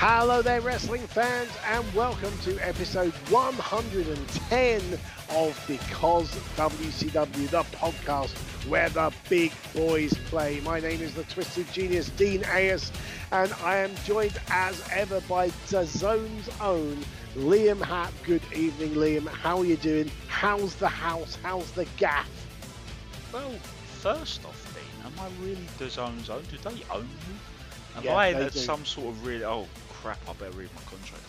Hello there, wrestling fans, and welcome to episode 110 of Because WCW, the podcast where the big boys play. My name is the Twisted Genius, Dean Ayers, and I am joined as ever by DAZN's own Liam Happ. Good evening, Liam. How are you doing? How's the house? How's the gaff? Well, first off, Dean, am I really DAZN's own? Do they own you? Oh, crap, I better read my contract.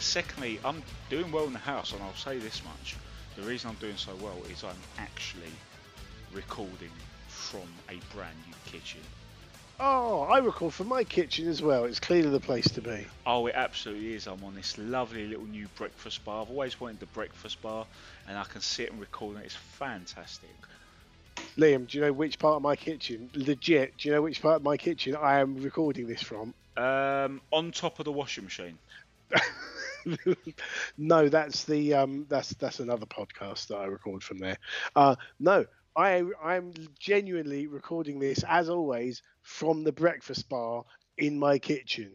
Secondly, I'm doing well in the house, and I'll say this much. The reason I'm doing so well is I'm actually recording from a brand new kitchen. Oh, I record from my kitchen as well. It's clearly the place to be. Oh, it absolutely is. I'm on this lovely little new breakfast bar. I've always wanted the breakfast bar, and I can sit and record, and it's fantastic. Liam, do you know which part of my kitchen? Legit, do you know which part of my kitchen I am recording this from? On top of the washing machine. No, that's the that's another podcast that I record from there. No, I'm genuinely recording this, as always, from the breakfast bar in my kitchen.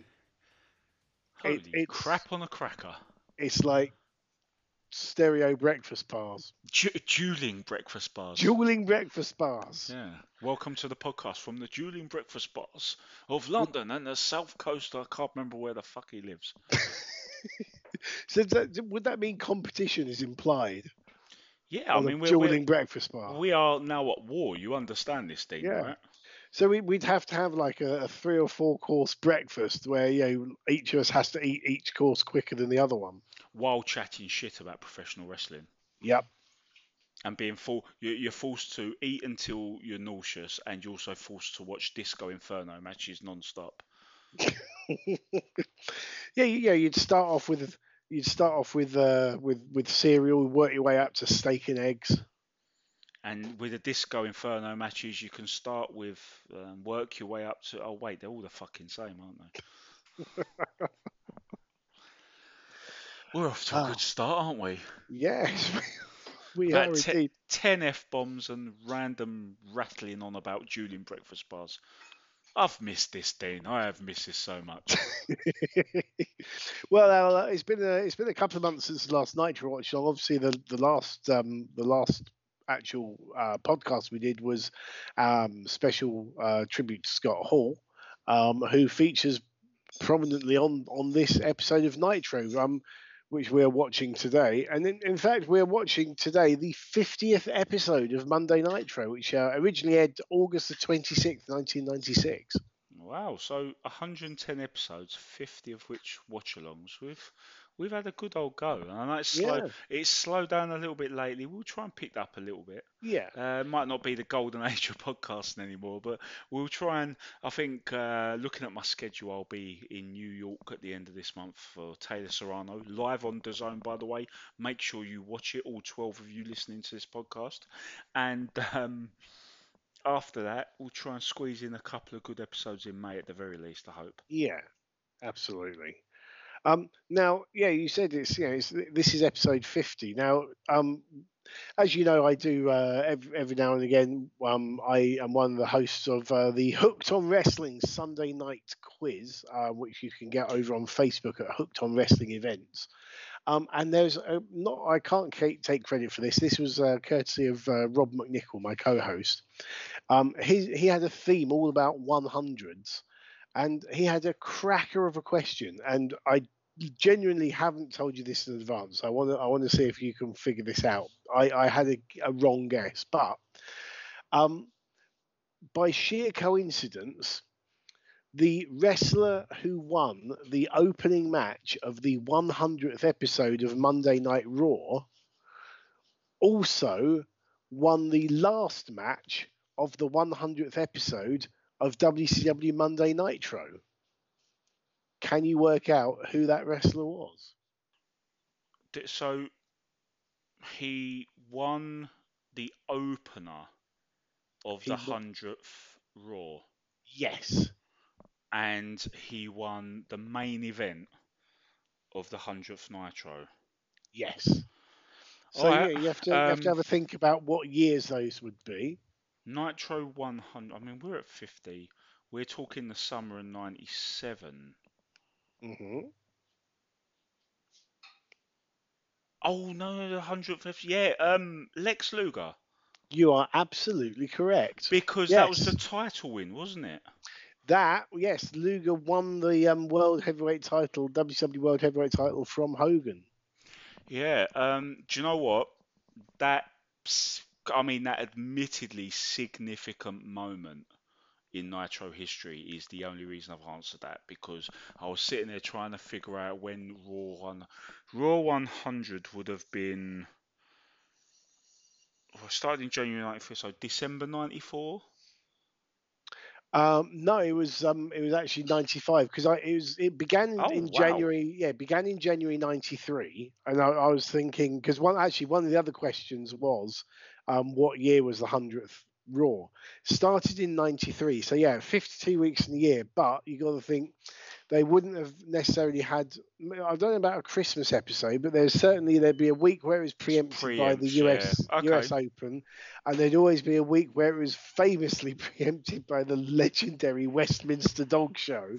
It's crap on a cracker. It's like stereo breakfast bars. Dueling breakfast bars. Dueling breakfast bars. Yeah. Welcome to the podcast from the dueling breakfast bars of London and the South Coast. I can't remember where the fuck he lives. So would that mean competition is implied? Yeah, I mean, dueling breakfast bar. We are now at war. You understand this, Dean, right? So we'd have to have like a 3 or 4 course breakfast where, you know, each of us has to eat each course quicker than the other one. While chatting shit about professional wrestling. Yep. And being you're forced to eat until you're nauseous, and you're also forced to watch Disco Inferno matches non-stop. You'd start off with cereal, work your way up to steak and eggs. And with the Disco Inferno matches, you can start with, work your way up to, oh wait, they're all the fucking same, aren't they? We're off to a good start, aren't we? Yes, we are indeed. 10 F-bombs and random rattling on about dueling breakfast bars. I've missed this, Dean. I have missed this so much. Well, it's been a couple of months since the last Nitro watch. Obviously, the last actual podcast we did was special tribute to Scott Hall, who features prominently on this episode of Nitro. Which we're watching today. And in fact, we're watching today the 50th episode of Monday Nitro, which originally aired August the 26th, 1996. Wow, so 110 episodes, 50 of which watch-alongs. We've had a good old go. And I know it's slowed down a little bit lately. We'll try and pick up a little bit. Yeah. It might not be the golden age of podcasting anymore, but we'll try and, I think, looking at my schedule, I'll be in New York at the end of this month for Taylor Serrano, live on DAZN, by the way. Make sure you watch it, all 12 of you listening to this podcast. And after that, we'll try and squeeze in a couple of good episodes in May at the very least, I hope. Yeah, absolutely. Now, yeah, you said this is episode 50. Now, as you know, I do every now and again. I am one of the hosts of the Hooked on Wrestling Sunday Night Quiz, which you can get over on Facebook at Hooked on Wrestling Events. And there's I can't take credit for this. This was courtesy of Rob McNichol, my co-host. He had a theme all about 100s. And he had a cracker of a question, and I genuinely haven't told you this in advance. I want to see if you can figure this out. I had a wrong guess, but by sheer coincidence, the wrestler who won the opening match of the 100th episode of Monday Night Raw also won the last match of the 100th episode of WCW Monday Nitro. Can you work out who that wrestler was? So he won the opener of the 100th Raw. Yes. And he won the main event of the 100th Nitro. Yes. So yeah, you have to have a think about what years those would be. Nitro 100. I mean, we're at 50. We're talking the summer of 97. Mm-hmm. Oh, no, the 150. Yeah, Lex Luger. You are absolutely correct. Because that was the title win, wasn't it? That, yes, Luger won the World Heavyweight title, WCW World Heavyweight title from Hogan. Yeah, do you know what? That admittedly significant moment in Nitro history is the only reason I've answered that, because I was sitting there trying to figure out when Raw 100 would have been. Well, I started in January 94, so December 94. No, it was actually 95 because January. Yeah, it began in January 93, and I was thinking because one of the other questions was, what year was the 100th Raw? Started in 93, so yeah, 52 weeks in the year. But you got to think they wouldn't have necessarily had. I don't know about a Christmas episode, but there'd be a week where it was preempted by the US US Open, and there'd always be a week where it was famously preempted by the legendary Westminster Dog Show.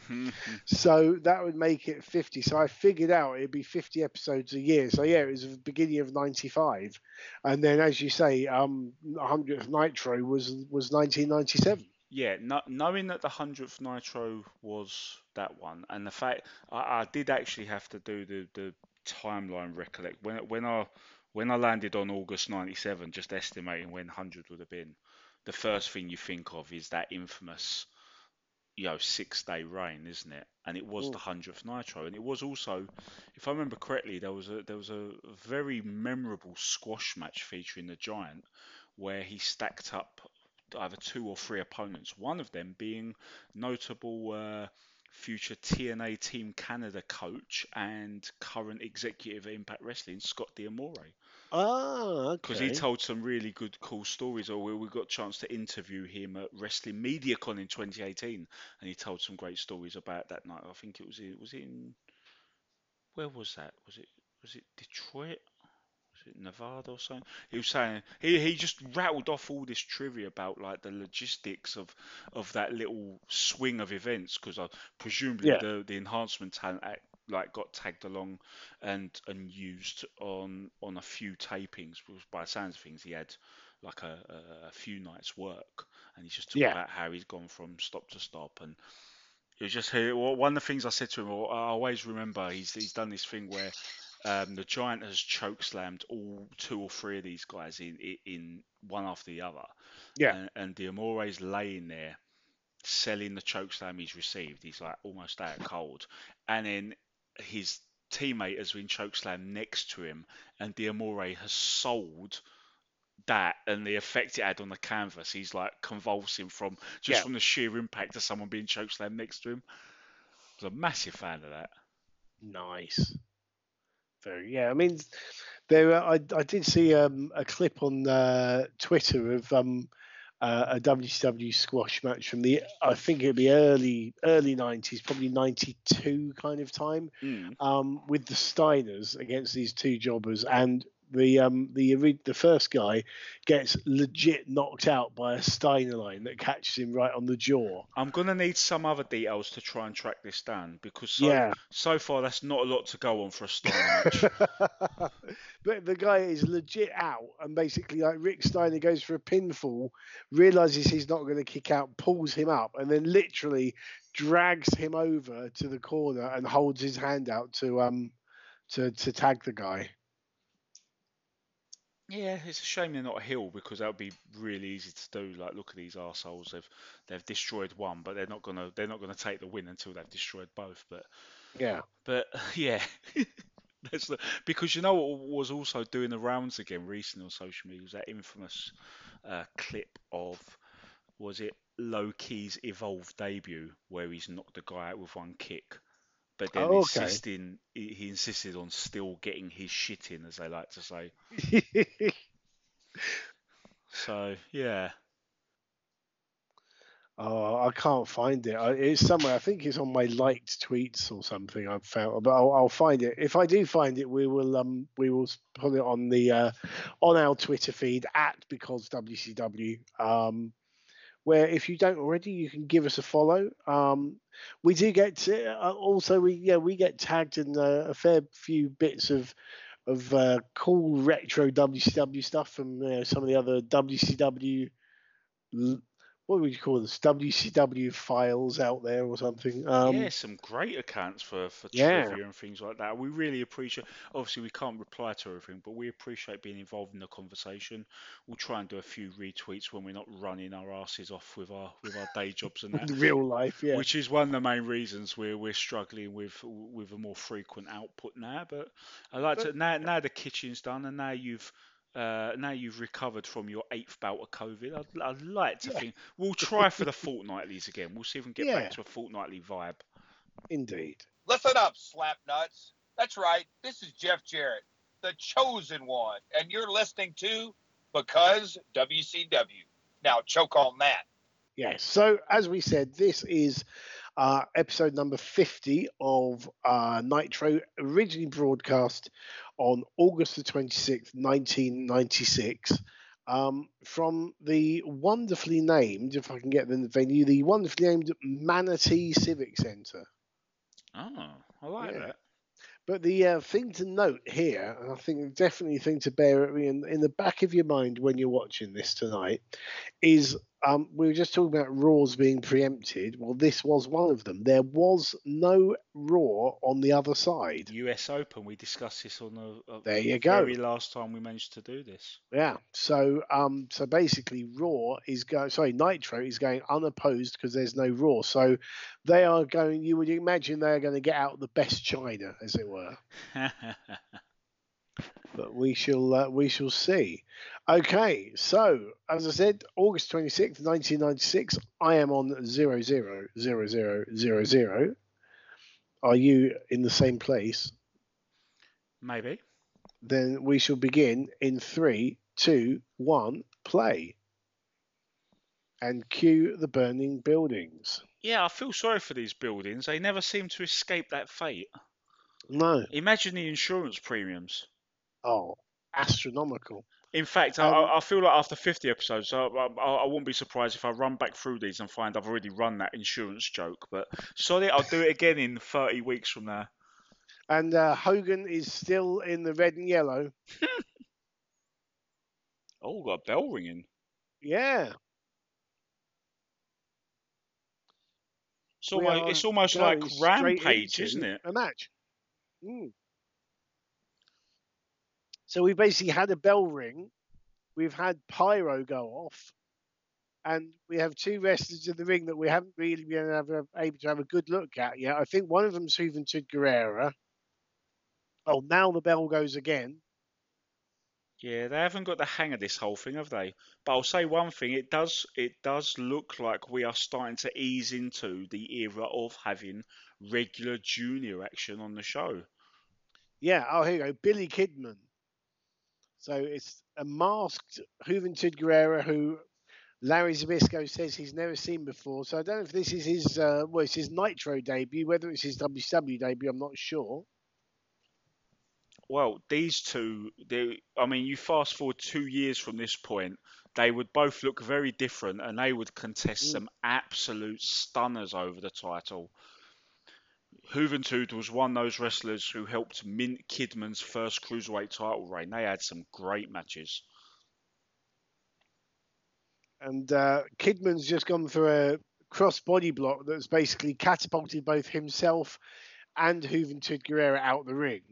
So that would make it 50. So I figured out it'd be 50 episodes a year. So yeah, it was the beginning of 95, and then as you say, 100th Nitro was 1997. Yeah, knowing that the 100th Nitro was that one, and the fact I did actually have to do the timeline recollect when I landed on August 97, just estimating when 100 would have been. The first thing you think of is that infamous, 6-day reign, isn't it? And it was the 100th Nitro, and it was also, if I remember correctly, there was a very memorable squash match featuring the Giant, where he stacked up either two or three opponents, one of them being notable future TNA Team Canada coach and current executive of Impact Wrestling, Scott D'Amore. Oh, okay. Because he told some really good, cool stories. We got a chance to interview him at Wrestling MediaCon in 2018, and he told some great stories about that night. I think it was in... Where was that? Was it Detroit? Nevada or something. He was saying he just rattled off all this trivia about like the logistics of that little swing of events, because presumably the enhancement talent act like got tagged along and used on a few tapings. By sounds of things, he had like a few nights work, and he's just talking about how he's gone from stop to stop. And it was just one of the things I said to him. I always remember he's done this thing where. The Giant has chokeslammed all two or three of these guys in one after the other. Yeah. And D'Amore's laying there selling the chokeslam he's received. He's like almost out cold. And then his teammate has been chokeslammed next to him, and D'Amore has sold that and the effect it had on the canvas. He's like convulsing from the sheer impact of someone being chokeslammed next to him. I was a massive fan of that. Nice. Yeah, I mean, I did see a clip on Twitter of a WCW squash match from I think it'd be early 90s, probably 92 kind of time, with the Steiners against these two jobbers, and the first guy gets legit knocked out by a Steiner line that catches him right on the jaw. I'm gonna need some other details to try and track this down, because so far that's not a lot to go on for a Steiner match. But the guy is legit out, and basically like Rick Steiner goes for a pinfall, realizes he's not going to kick out, pulls him up, and then literally drags him over to the corner and holds his hand out to tag the guy. Yeah, it's a shame they're not a heel, because that would be really easy to do. Like, look at these arseholes, they've destroyed one, but they're not gonna take the win until they've destroyed both. But yeah, because you know what was also doing the rounds again recently on social media was that infamous clip of, was it Low Key's Evolve debut, where he's knocked the guy out with one kick. but then he insisted on still getting his shit in, as they like to say. So, yeah. Oh, I can't find it. It's somewhere. I think it's on my liked tweets or something. I've found, but I'll find it. If I do find it, we will put it on the on our Twitter feed at Because WCW. Where if you don't already, you can give us a follow. We do get also we get tagged in a fair few bits of cool retro WCW stuff from some of the other WCW. What would you call this? WCW files out there or something. Some great accounts for trivia and things like that. We really appreciate. Obviously, we can't reply to everything, but we appreciate being involved in the conversation. We'll try and do a few retweets when we're not running our asses off with our day jobs and that. Real life, yeah. Which is one of the main reasons we're struggling with a more frequent output now. But I now the kitchen's done, and now you've. Now you've recovered from your 8th bout of COVID, I'd like to think we'll try for the fortnightlies again. We'll see if we can get back to a fortnightly vibe. Indeed. Listen up, slapnuts. That's right. This is Jeff Jarrett, the chosen one, and you're listening to Because WCW. Now choke on that. Yes. Yeah, so as we said, this is episode number 50 of Nitro, originally broadcast on August the 26th, 1996, from the wonderfully named, if I can get the venue, the wonderfully named Manatee Civic Centre. Oh, I like that. But the thing to note here, and I think definitely the thing to bear in the back of your mind when you're watching this tonight, is we were just talking about Raws being preempted. Well, this was one of them. There was no Raw on the other side. US Open, we discussed this on the very last time we managed to do this. Yeah. So so basically Nitro is going unopposed because there's no Raw. So they are going, you would imagine they're going to get out the best china, as it were. But we shall see. Okay, so as I said, August 26th, 1996. I am on 000000. Are you in the same place? Maybe. Then we shall begin in 3, 2, 1. Play. And cue the burning buildings. Yeah, I feel sorry for these buildings. They never seem to escape that fate. No. Imagine the insurance premiums. Oh, astronomical. In fact, I feel like after 50 episodes, I wouldn't be surprised if I run back through these and find I've already run that insurance joke. But sorry, I'll do it again in 30 weeks from now. And Hogan is still in the red and yellow. Oh, got a bell ringing. Yeah. It's almost like Rampage, isn't it? A match. Mm. So we basically had a bell ring, we've had pyro go off, and we have two wrestlers in the ring that we haven't really been able to have a good look at yet. I think one of them's Juventud Guerrera. Oh, now the bell goes again. Yeah, they haven't got the hang of this whole thing, have they? But I'll say one thing, it does look like we are starting to ease into the era of having regular junior action on the show. Yeah, oh, here you go, Billy Kidman. So it's a masked Juventud Guerrera who Larry Zbyszko says he's never seen before. So I don't know if this is his, it's his Nitro debut, whether it's his WCW debut, I'm not sure. Well, these two, you fast forward 2 years from this point, they would both look very different and they would contest some absolute stunners over the title. Juventud was one of those wrestlers who helped mint Kidman's first cruiserweight title reign. They had some great matches. And Kidman's just gone for a cross body block that's basically catapulted both himself and Juventud Guerrera out the ring.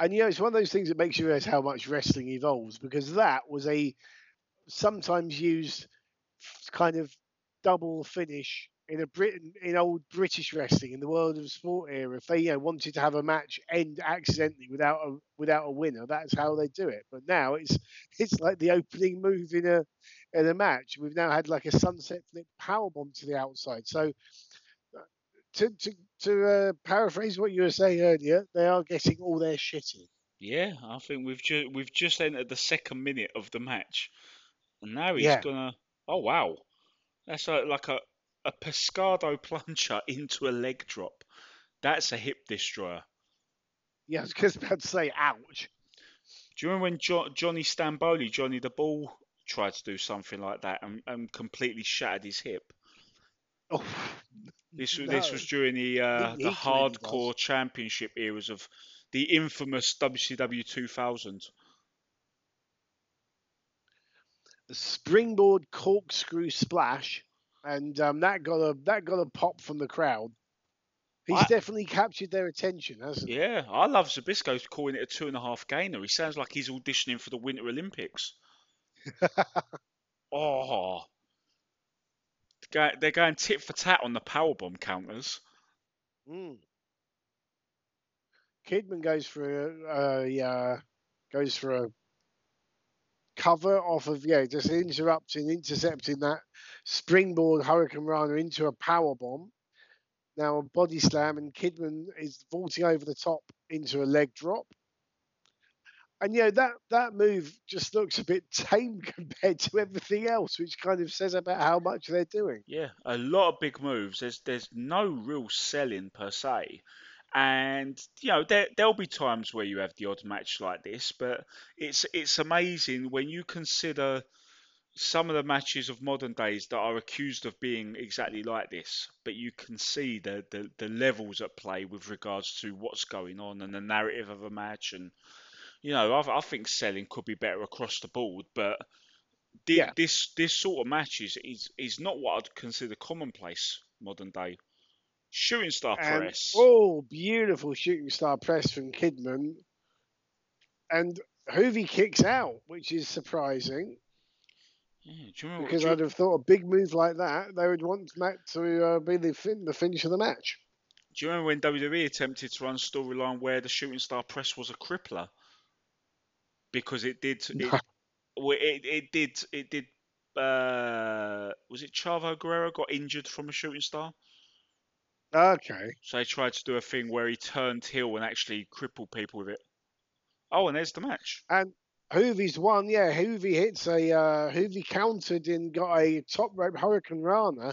And, it's one of those things that makes you realize how much wrestling evolves, because that was a sometimes used kind of double finish in old British wrestling, in the World of Sport era. If they wanted to have a match end accidentally without a winner, that's how they do it. But now it's like the opening move in a match. We've now had like a sunset flip powerbomb to the outside. So to paraphrase what you were saying earlier, they are getting all their shit in. Yeah, I think we've just entered the second minute of the match, and now he's gonna. Oh wow, that's like a pescado plunger into a leg drop. That's a hip destroyer. Yeah, I was just about to say, ouch. Do you remember when Johnny Stamboli, Johnny the Bull, tried to do something like that and completely shattered his hip? Oh, this was during the hardcore championship eras of the infamous WCW 2000. The springboard corkscrew splash, and that got a pop from the crowd. He's definitely captured their attention, hasn't he? Yeah, I love Zbyszko calling it a 2.5 gainer. He sounds like he's auditioning for the Winter Olympics. Oh, they're going tit for tat on the powerbomb counters. Mm. Kidman goes for a cover off of just intercepting that springboard Hurricane Rana into a powerbomb. Now a body slam, and Kidman is vaulting over the top into a leg drop. And that move just looks a bit tame compared to everything else, which kind of says about how much they're doing. Yeah, a lot of big moves. There's no real selling per se, and there'll be times where you have the odd match like this, but it's amazing when you consider some of the matches of modern days that are accused of being exactly like this, but you can see the levels at play with regards to what's going on and the narrative of a match. And I think selling could be better across the board, but this sort of match is not what I'd consider commonplace modern day. Shooting star press. Oh, beautiful shooting star press from Kidman, and Hoovy kicks out, which is surprising. Yeah, because I'd have thought a big move like that, they would want Matt to be the finish of the match. Do you remember when WWE attempted to run storyline where the shooting star press was a crippler? Because was it Chavo Guerrero got injured from a shooting star? Okay. So they tried to do a thing where he turned heel and actually crippled people with it. Oh, and there's the match. And Hoovy's won, yeah. Hoovy countered and got a top rope Hurricane Rana.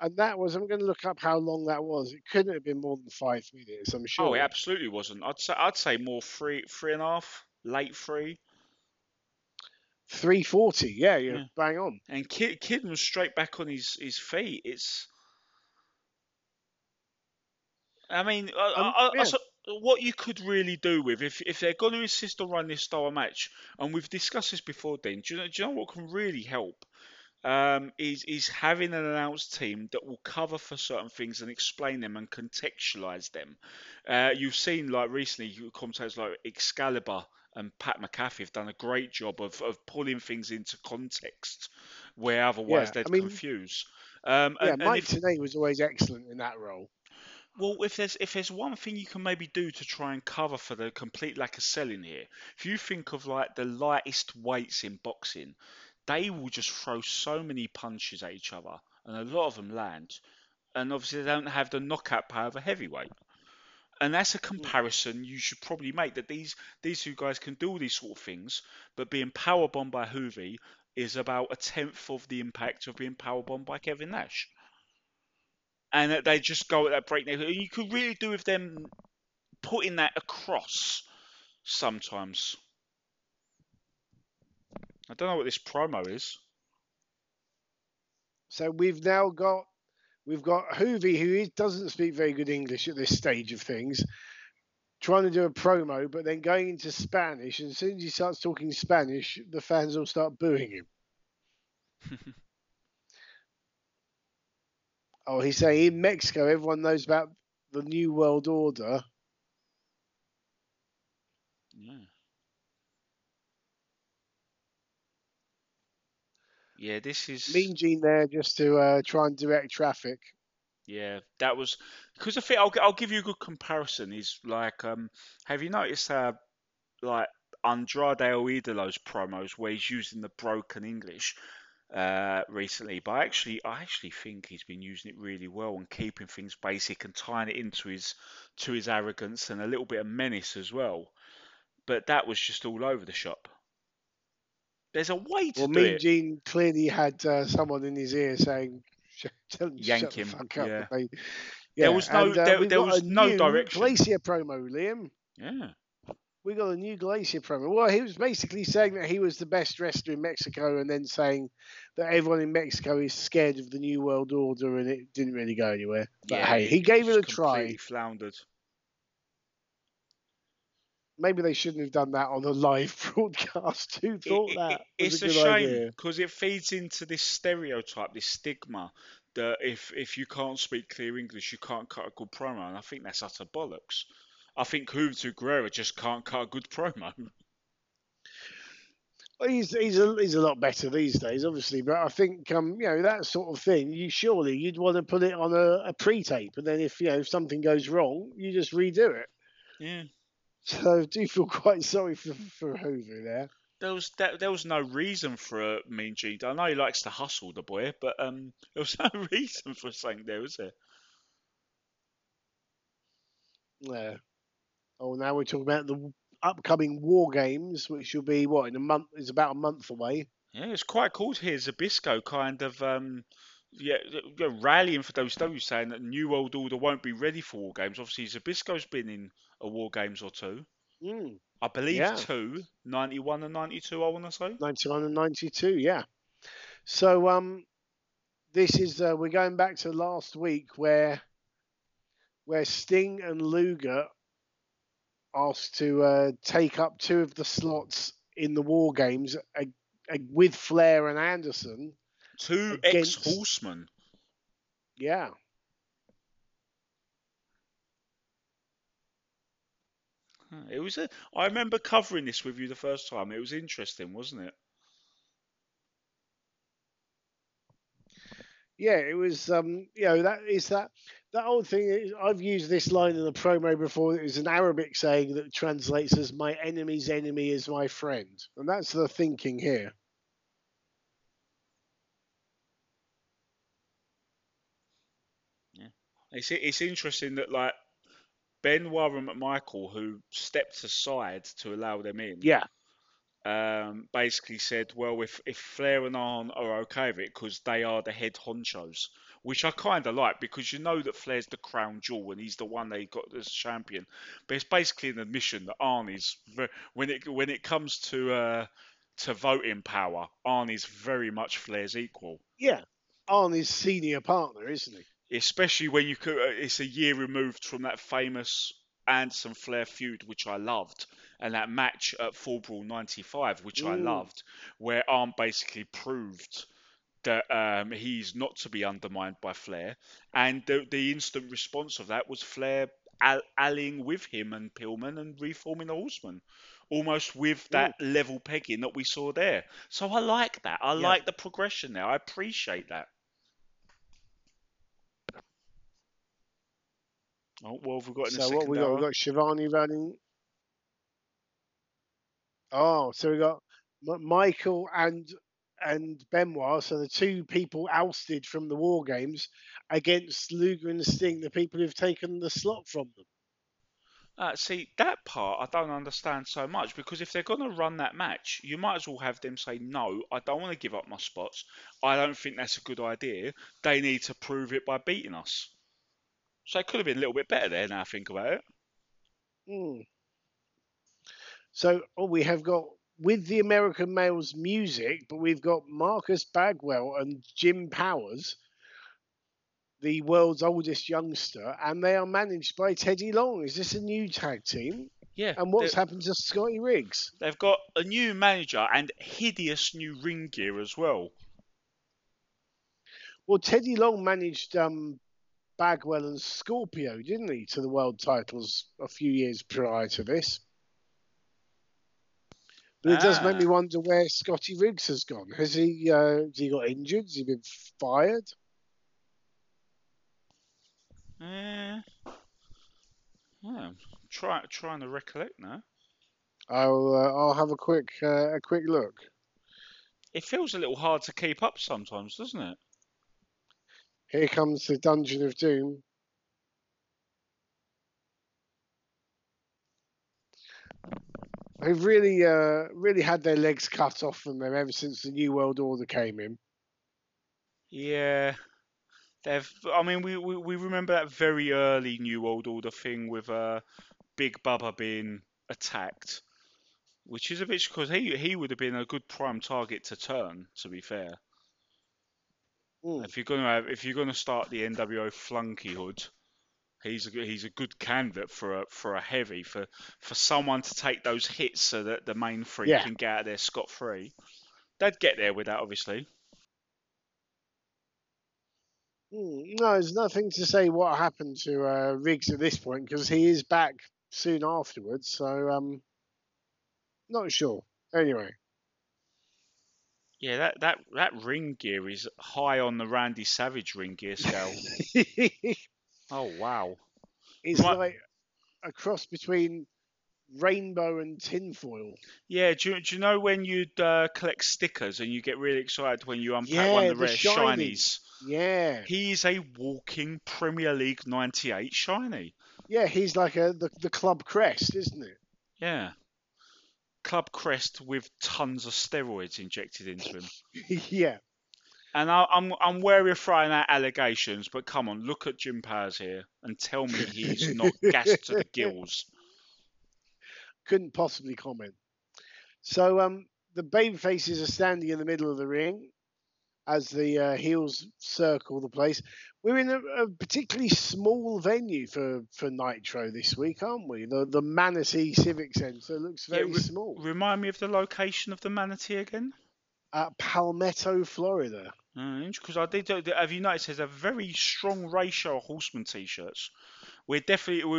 And that was, I'm going to look up how long that was. It couldn't have been more than 5 minutes, I'm sure. Oh, it absolutely wasn't. I'd say more three and a half, late 3:40, yeah, you're bang on. And Kidman was straight back on his feet. I mean, what you could really do with, if they're going to insist on running this style of match, and we've discussed this before, Dean, do you know what can really help? Is having an announced team that will cover for certain things and explain them and contextualize them. You've seen, like, recently, commentators like Excalibur and Pat McAfee have done a great job of pulling things into context where otherwise they'd confuse. Mike Tenay was always excellent in that role. Well, if there's one thing you can maybe do to try and cover for the complete lack of selling here, if you think of like the lightest weights in boxing, they will just throw so many punches at each other, and a lot of them land. And obviously they don't have the knockout power of a heavyweight. And that's a comparison you should probably make, that these two guys can do all these sort of things, but being powerbombed by Hoovy is about a tenth of the impact of being powerbombed by Kevin Nash. And that they just go at that breakneck. You could really do with them putting that across sometimes. I don't know what this promo is. So we've got Hoovy, who doesn't speak very good English at this stage of things, trying to do a promo, but then going into Spanish. And as soon as he starts talking Spanish, the fans all start booing him. Oh, he's saying in Mexico, everyone knows about the New World Order. Yeah. Yeah, this is... Mean Gene there just to try and direct traffic. Yeah, that was... Because I think I'll give you a good comparison. Is like, have you noticed how, like, Andrade El Idolo's promos where he's using the broken English... recently, but I actually think he's been using it really well and keeping things basic and tying it into his arrogance and a little bit of menace as well. But that was just all over the shop. There's a way to do it. Well, Mean Gene clearly had someone in his ear saying, "Tell him to shut the fuck up." Yeah. Yeah. There was no, and, there was no direction. Glacier promo, Liam. Yeah. We got a new Glacier promo. Well, he was basically saying that he was the best wrestler in Mexico and then saying that everyone in Mexico is scared of the New World Order, and it didn't really go anywhere. But yeah, hey, he gave it a try. He floundered. Maybe they shouldn't have done that on a live broadcast. Who thought that? It's a shame because it feeds into this stereotype, this stigma that if you can't speak clear English, you can't cut a good promo. And I think that's utter bollocks. I think Juventud Guerrera just can't cut a good promo. Well, he's a lot better these days, obviously, but I think that sort of thing. You'd want to put it on a pre-tape, and then if something goes wrong, you just redo it. Yeah. So I do feel quite sorry for Hoover there. There was no reason for Mean Gene. I know he likes to hustle, the boy, but there was no reason for something there, was there? Yeah. Oh, now we're talking about the upcoming War Games, which will be, in a month? It's about a month away. Yeah, it's quite cool to hear Zbyszko kind of rallying for those saying that New World Order won't be ready for War Games. Obviously, Zbyszko's been in a War Games or two. Mm. I believe 91 and 92, I want to say. 91 and 92, yeah. So this is, we're going back to last week where Sting and Luger asked to take up two of the slots in the War Games with Flair and Anderson. Two ex-horsemen. Yeah. It was I remember covering this with you the first time. It was interesting, wasn't it? Yeah, it was. That old thing is, I've used this line in a promo before. It was an Arabic saying that translates as "my enemy's enemy is my friend," and that's the thinking here. Yeah, it's interesting that like Benoit and McMichael, who stepped aside to allow them in, basically said, well, if Flair and Arn are okay with it because they are the head honchos. Which I kind of like, because you know that Flair's the crown jewel and he's the one they got as champion. But it's basically an admission that Arn is, when it comes to voting power, Arn is very much Flair's equal. Yeah, Arn is senior partner, isn't he? Especially when it's a year removed from that famous Anderson Flair feud, which I loved, and that match at Full Brawl 95, which I loved, where Arn basically proved that he's not to be undermined by Flair, and the instant response of that was Flair allying with him and Pillman and reforming the Horsemen, almost with that level pegging that we saw there. So I like that. I like the progression there. I appreciate that. Oh, what have we got in the second hour? We've got Shivani running. Oh, so we got Michael and Benoit, so the two people ousted from the War Games, against Luger and Sting, the people who've taken the slot from them. See, that part I don't understand so much, because if they're going to run that match, you might as well have them say, no, I don't want to give up my spots. I don't think that's a good idea. They need to prove it by beating us. So it could have been a little bit better there, now I think about it. Mm. So we have got, with the American Males music, but we've got Marcus Bagwell and Jim Powers, the world's oldest youngster, and they are managed by Teddy Long. Is this a new tag team? Yeah. And what's happened to Scotty Riggs? They've got a new manager and hideous new ring gear as well. Well, Teddy Long managed Bagwell and Scorpio, didn't he, to the world titles a few years prior to this. But it does make me wonder where Scotty Riggs has gone. Has he got injured? Has he been fired? I'm trying to recollect now. I'll have a quick look. it feels a little hard to keep up sometimes, doesn't it? Here comes the Dungeon of Doom. They've really, really had their legs cut off from them ever since the New World Order came in. Yeah, they've. I mean, we remember that very early New World Order thing with Big Bubba being attacked, which is a bit because he would have been a good prime target to turn. To be fair, if you're gonna start the NWO flunkyhood. He's a good candidate for a heavy for someone to take those hits so that the main freak can get out of there scot free. They'd get there with that, obviously. No, there's nothing to say what happened to Riggs at this point because he is back soon afterwards. So not sure. Anyway. Yeah, that ring gear is high on the Randy Savage ring gear scale. Oh, wow. It's like a cross between rainbow and tinfoil. Yeah, do you know when you'd collect stickers and you get really excited when you unpack one of the rare shinies? Yeah. He is a walking Premier League 98 shiny. Yeah, he's like the club crest, isn't it? Yeah. Club crest with tons of steroids injected into him. Yeah. And I'm wary of throwing out allegations, but come on, look at Jim Powers here and tell me he's not gassed to the gills. Couldn't possibly comment. So the babyfaces are standing in the middle of the ring as the heels circle the place. We're in a particularly small venue for Nitro this week, aren't we? The Manatee Civic Centre looks very small. Remind me of the location of the Manatee again. At Palmetto, Florida. Because I did. Have you noticed? There's a very strong ratio of Horseman T-shirts. We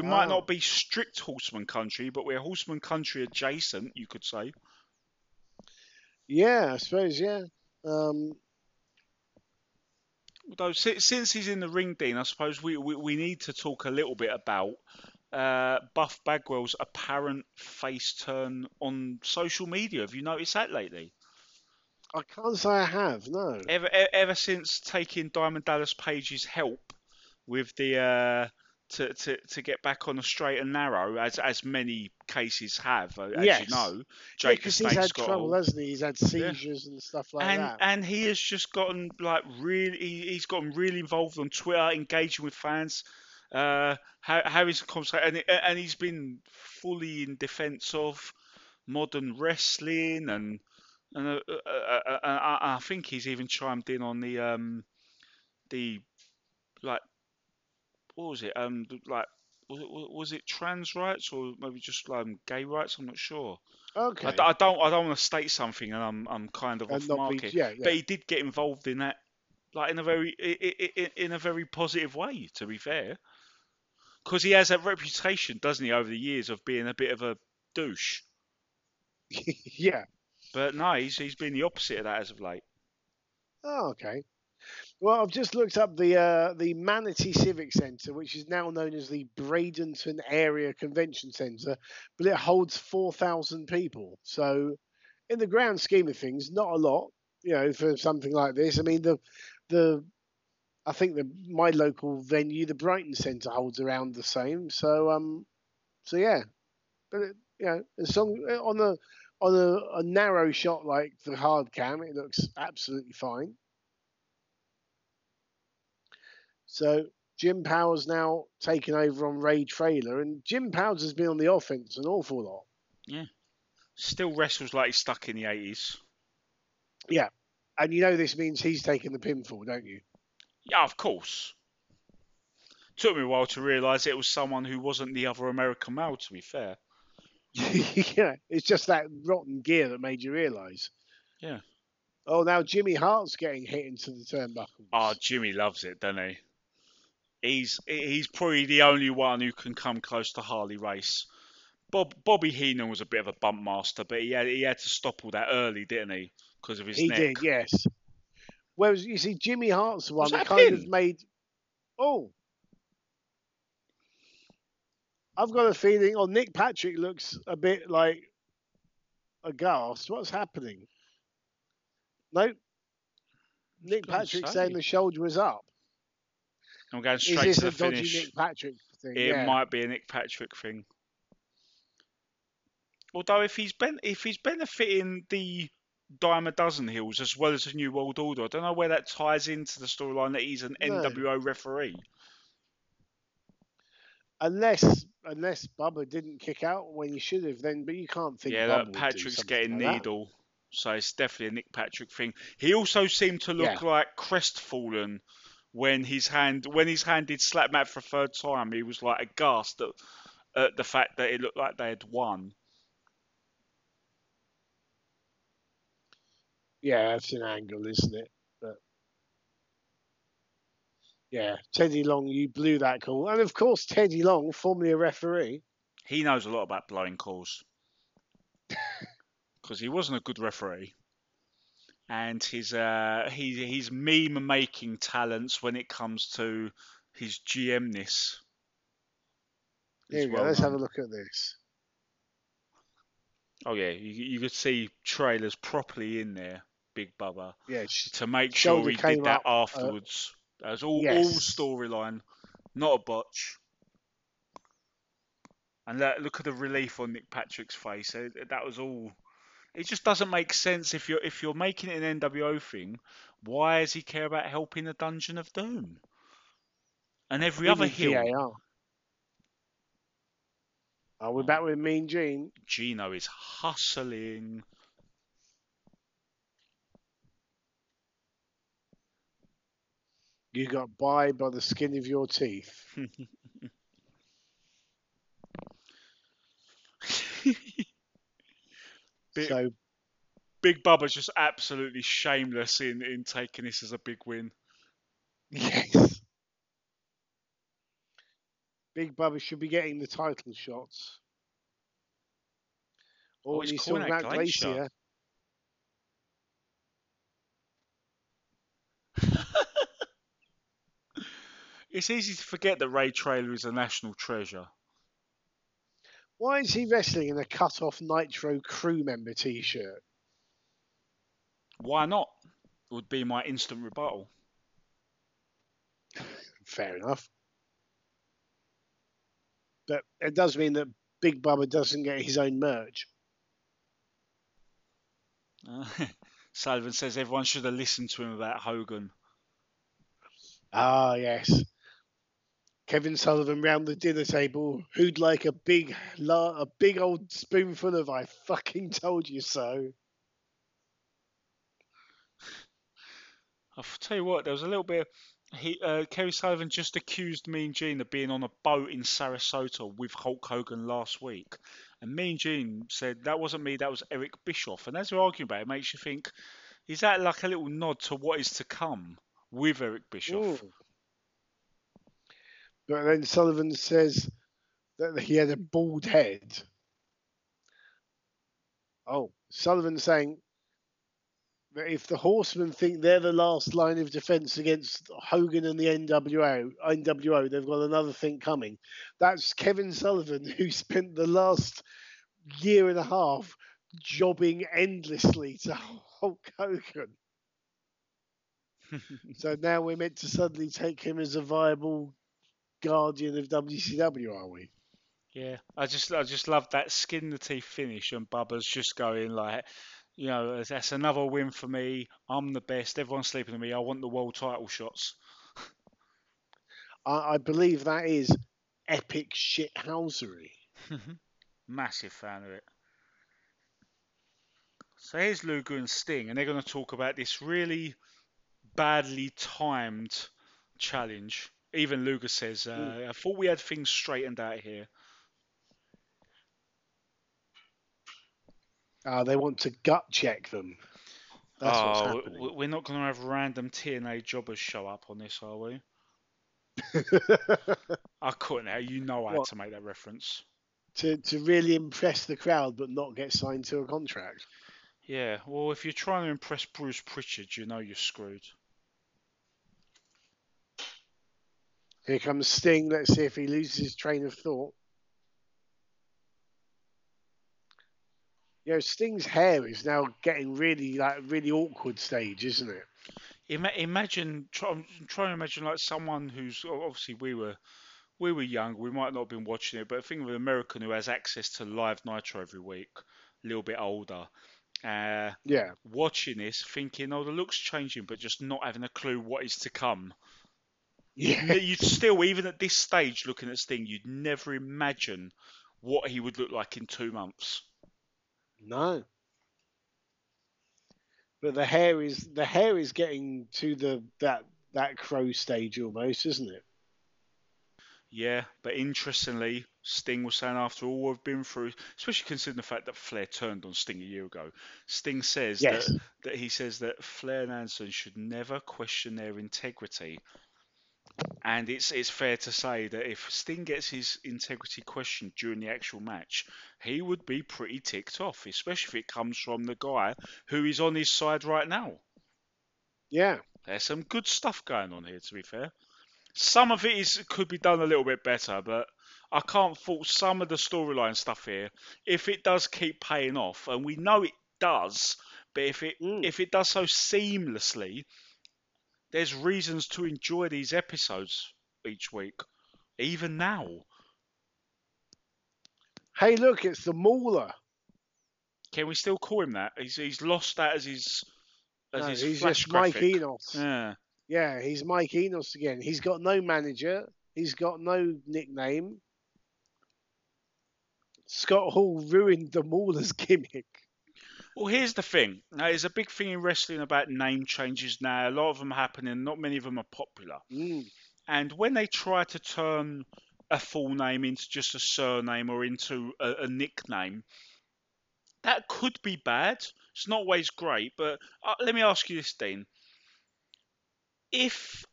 might not be strict Horseman country, but we're Horseman country adjacent, you could say. Yeah, I suppose. Yeah. Although since he's in the ring, Dean, I suppose we need to talk a little bit about Buff Bagwell's apparent face turn on social media. Have you noticed that lately? I can't say I have, no. Ever since taking Diamond Dallas Page's help with the to get back on the straight and narrow, as many cases have, as you know. Jake because he's had trouble, hasn't he? He's had seizures and stuff like that. And he has just gotten really involved on Twitter, engaging with fans, having some conversation, and he's been fully in defence of modern wrestling and. And I think he's even chimed in on was it trans rights or maybe just gay rights? I'm not sure. Okay. I don't want to state something, and I'm kind of off market. Yeah. But he did get involved in that, in a very positive way. To be fair, because he has that reputation, doesn't he, over the years of being a bit of a douche. Yeah. But no, he's been the opposite of that as of late. Oh, okay. Well, I've just looked up the Manatee Civic Centre, which is now known as the Bradenton Area Convention Centre, but it holds 4,000 people. So, in the grand scheme of things, not a lot, for something like this. I mean, I think my local venue, the Brighton Centre, holds around the same. So, yeah, but on a narrow shot like the hard cam, it looks absolutely fine. So Jim Powers now taking over on Ray Traylor, and Jim Powers has been on the offense an awful lot. Yeah. Still wrestles like he's stuck in the 80s. Yeah. And this means he's taking the pinfall, don't you? Yeah, of course. Took me a while to realise it was someone who wasn't the other American male, to be fair. Yeah, it's just that rotten gear that made you realise. Yeah. Oh, now Jimmy Hart's getting hit into the turnbuckles. Oh, Jimmy loves it, doesn't he? He's probably the only one who can come close to Harley Race. Bobby Heenan was a bit of a bump master, but he had to stop all that early, didn't he? Because of his neck. He did, yes. Whereas you see, Jimmy Hart's one that kind of made. Oh. I've got a feeling, Nick Patrick looks a bit like aghast. What's happening? No. Nick Patrick saying the shoulder was up. I'm going straight to the finish. Is this a dodgy Nick Patrick thing? It might be a Nick Patrick thing. Although if he's benefiting the dime a dozen heels as well as the New World Order, I don't know where that ties into the storyline that he's an NWO referee. Unless Bubba didn't kick out when he should have, then but you can't think. Yeah, Bubba that Patrick's getting like needle, so it's definitely a Nick Patrick thing. He also seemed to look like crestfallen when his hand did slap Matt for a third time. He was like aghast at the fact that it looked like they had won. Yeah, that's an angle, isn't it? But yeah, Teddy Long, you blew that call. And of course, Teddy Long, formerly a referee. He knows a lot about blowing calls. Because he wasn't a good referee. And his meme-making talents when it comes to his GM-ness. Here we go, let's have a look at this. Oh, yeah, you could see trailers properly in there. Big Bubba, to make sure he did that afterwards. That was all storyline, not a botch. And look at the relief on Nick Patrick's face. That was all. It just doesn't make sense if you're making it an NWO thing. Why does he care about helping the Dungeon of Doom? And every other heel. Are we back with Mean Gene? Gino is hustling. You got by the skin of your teeth. Big Bubba's just absolutely shameless in taking this as a big win. Yes. Big Bubba should be getting the title shots. Or he's calling out Glacier. It's easy to forget that Ray Traylor is a national treasure. Why is he wrestling in a cut-off Nitro crew member T-shirt? Why not? Would be my instant rebuttal. Fair enough. But it does mean that Big Bubba doesn't get his own merch. Sullivan says everyone should have listened to him about Hogan. Ah, yes. Kevin Sullivan round the dinner table. Who'd like a big old spoonful of "I fucking told you so"? I'll tell you what, there was a little bit. Kerry Sullivan just accused Mean Gene of being on a boat in Sarasota with Hulk Hogan last week, and Mean Gene said that wasn't me, that was Eric Bischoff. And as we're arguing about it, it makes you think: is that like a little nod to what is to come with Eric Bischoff? Ooh. But then Sullivan says that he had a bald head. Oh, Sullivan saying that if the Horsemen think they're the last line of defence against Hogan and the NWO, they've got another thing coming. That's Kevin Sullivan, who spent the last year and a half jobbing endlessly to Hulk Hogan. So now we're meant to suddenly take him as a viable guardian of WCW, are we? Yeah, I just love that skin the teeth finish, and Bubba's just going like, you know, that's another win for me. I'm the best. Everyone's sleeping on me. I want the world title shots. I believe that is epic shithousery. Massive fan of it. So here's Luger and Sting, and they're going to talk about this really badly timed challenge. Even Luger says, I thought we had things straightened out here. They want to gut check them. That's what's happening. We're not going to have random TNA jobbers show up on this, are we? I couldn't help. You know I had to make that reference. To really impress the crowd but not get signed to a contract. Yeah, well, if you're trying to impress Bruce Pritchard, you know you're screwed. Here comes Sting. Let's see if he loses his train of thought. you know, Sting's hair is now getting really really awkward stage, isn't it? Imagine, try to imagine like someone who's obviously we were young, we might not have been watching it, but think of an American who has access to live Nitro every week, a little bit older. Yeah. Watching this, thinking, oh, the look's changing, but just not having a clue what is to come. Yeah. You'd still, even at this stage, looking at Sting, you'd never imagine what he would look like in 2 months. No. But the hair is getting to that crow stage almost, isn't it? Yeah, but interestingly, Sting was saying after all we've been through, especially considering the fact that Flair turned on Sting a year ago, Sting says that he says that Flair and Anderson should never question their integrity. And it's fair to say that if Sting gets his integrity questioned during the actual match, he would be pretty ticked off, especially if it comes from the guy who is on his side right now. Yeah. There's some good stuff going on here, to be fair. Some of it could be done a little bit better, but I can't fault some of the storyline stuff here. If it does keep paying off, and we know it does, but if it does so seamlessly, there's reasons to enjoy these episodes each week, even now. Hey, look, it's the Mauler. Can we still call him that? He's lost that as his flash graphic. Mike Enos. Yeah, he's Mike Enos again. He's got no manager. He's got no nickname. Scott Hall ruined the Mauler's gimmick. Well, here's the thing. Now, there's a big thing in wrestling about name changes now. A lot of them are happening. Not many of them are popular. Mm. And when they try to turn a full name into just a surname or into a nickname, that could be bad. It's not always great. But let me ask you this, Dean. If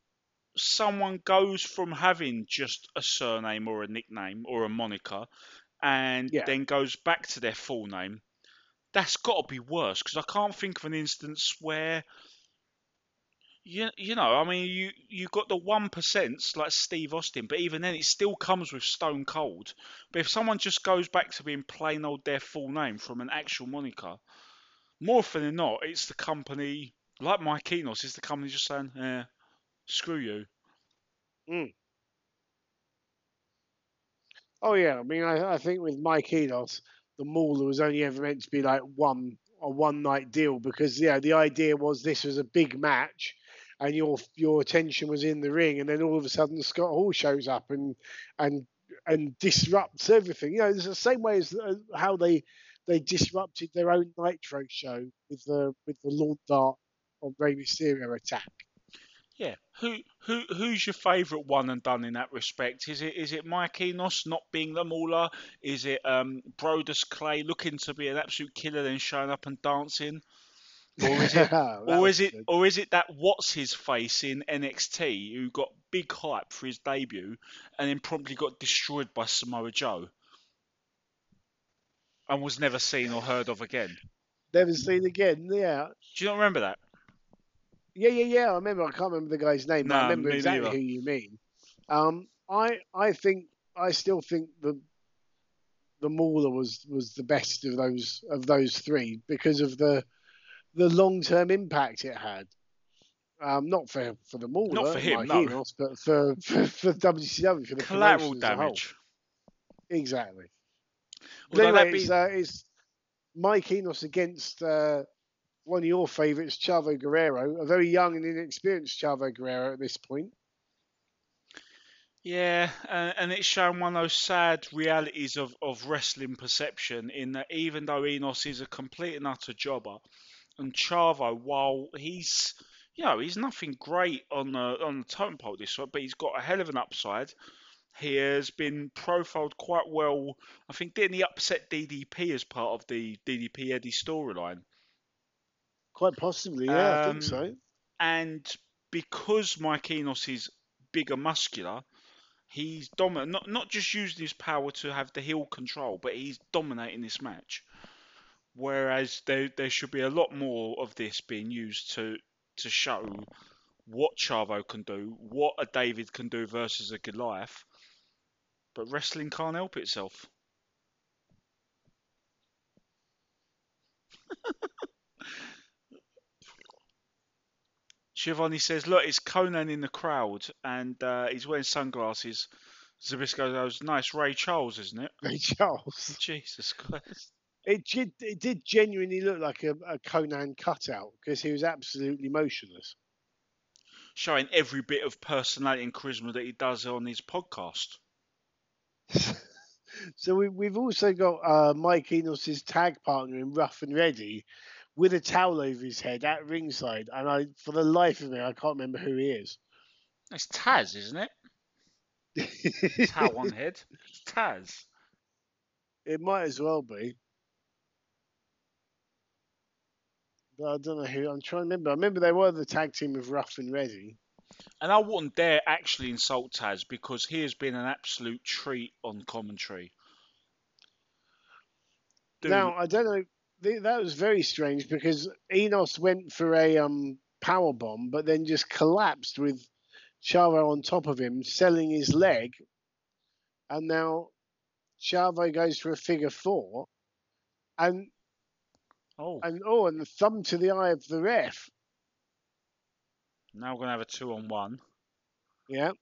someone goes from having just a surname or a nickname or a moniker and then goes back to their full name, that's got to be worse, because I can't think of an instance where, you know, I mean, you got the 1% like Steve Austin, but even then it still comes with Stone Cold. But if someone just goes back to being plain old their full name from an actual moniker, more often than not, it's the company... Like Mike Enos, is the company just saying, screw you? Mm. Oh, yeah. I mean, I think with Mike Enos, the Mauler was only ever meant to be like a one-night deal, because, yeah, the idea was this was a big match and your attention was in the ring, and then all of a sudden Scott Hall shows up and disrupts everything. You know, it's the same way as how they disrupted their own Nitro show with the Lord Dart on Rey Mysterio attack. Yeah, who's your favourite one and done in that respect? Is it Mike Enos not being the Mauler? Is it Brodus Clay looking to be an absolute killer then showing up and dancing? Or is it that what's his face in NXT who got big hype for his debut and then promptly got destroyed by Samoa Joe and was never seen or heard of again? Never seen again. Yeah. Do you not remember that? Yeah. I remember. I can't remember the guy's name. No, I remember exactly who you mean. I still think the Mauler was the best of those three because of the long term impact it had. Not for the Mauler, not for him, no. Enos, but for WCW, for the collateral damage. Exactly. Although anyway, it's Mike Enos against. One of your favourites, Chavo Guerrero, a very young and inexperienced Chavo Guerrero at this point. Yeah, and it's shown one of those sad realities of wrestling perception in that even though Enos is a complete and utter jobber, and Chavo, while he's nothing great on the totem pole this way, but he's got a hell of an upside. He has been profiled quite well. I think didn't he upset DDP as part of the DDP Eddie storyline? Quite possibly, yeah, I think so. And because Mike Enos is bigger muscular, he's dominant. Not just using his power to have the heel control, but he's dominating this match. Whereas there should be a lot more of this being used to show what Chavo can do, what a David can do versus a Goliath. But wrestling can't help itself. Giovanni says, look, it's Conan in the crowd, and he's wearing sunglasses. Zbyszko goes, nice Ray Charles, isn't it? Ray Charles. Jesus Christ. It did genuinely look like a Conan cutout, because he was absolutely motionless. Showing every bit of personality and charisma that he does on his podcast. So we've also got Mike Enos' tag partner in Rough and Ready with a towel over his head at ringside. And I, for the life of me, I can't remember who he is. It's Taz, isn't it? Towel on head. It's Taz. It might as well be. I don't know who. I'm trying to remember. I remember they were the tag team of Rough and Ready. And I wouldn't dare actually insult Taz, because he has been an absolute treat on commentary. Dude. Now, I don't know. That was very strange, because Enos went for a powerbomb, but then just collapsed with Chavo on top of him, selling his leg. And now Chavo goes for a figure four. And... And the thumb to the eye of the ref. Now we're going to have a 2-on-1. Yeah.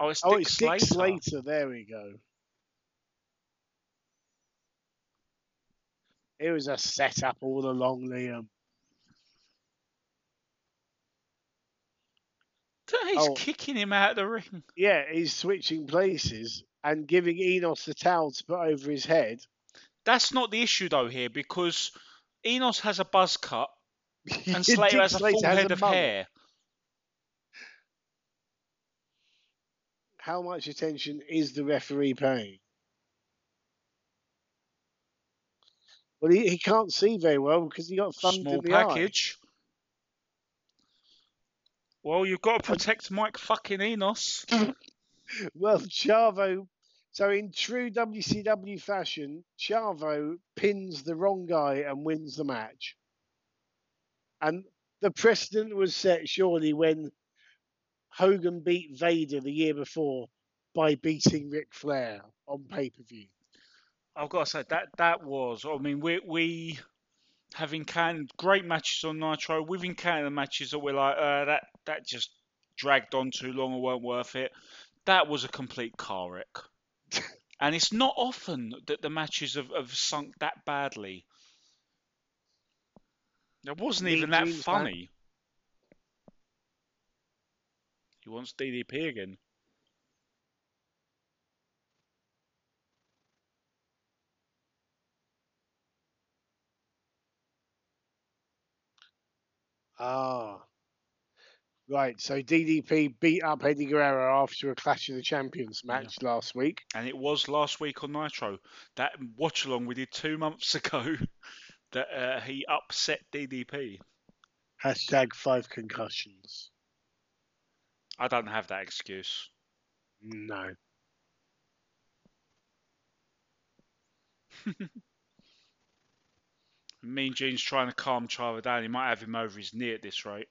Oh, it's Dick Slater. There we go. It was a setup all along, Liam. He's kicking him out of the ring. Yeah, he's switching places and giving Enos the towel to put over his head. That's not the issue, though, here, because... Enos has a buzz cut, and Slater has a full head of hair. How much attention is the referee paying? Well, he can't see very well because he got thumbed in the package. Eye. Well, you've got to protect Mike fucking Enos. Well, Chavo... So in true WCW fashion, Chavo pins the wrong guy and wins the match. And the precedent was set, surely, when Hogan beat Vader the year before by beating Ric Flair on pay-per-view. I've got to say, that was... I mean, we have encountered great matches on Nitro. We've encountered matches that we're like, that just dragged on too long and weren't worth it. That was a complete car wreck. And it's not often that the matches have sunk that badly. It wasn't even that funny. He wants DDP again. Ah. Right, so DDP beat up Eddie Guerrero after a Clash of the Champions match last week. And it was last week on Nitro. That watch-along we did 2 months ago that he upset DDP. Hashtag 5 concussions. I don't have that excuse. No. Mean Gene's trying to calm Chavo down. He might have him over his knee at this rate.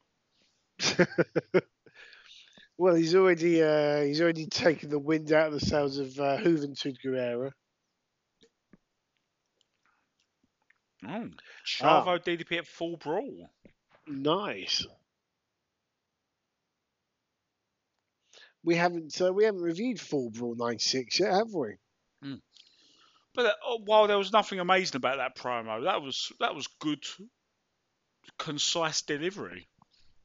Well, he's already taken the wind out of the sails of Juventud Guerrera. Chavo DDP at Full Brawl. Nice. We haven't reviewed Full Brawl 96 yet, have we? Mm. But while there was nothing amazing about that promo, that was good, concise delivery.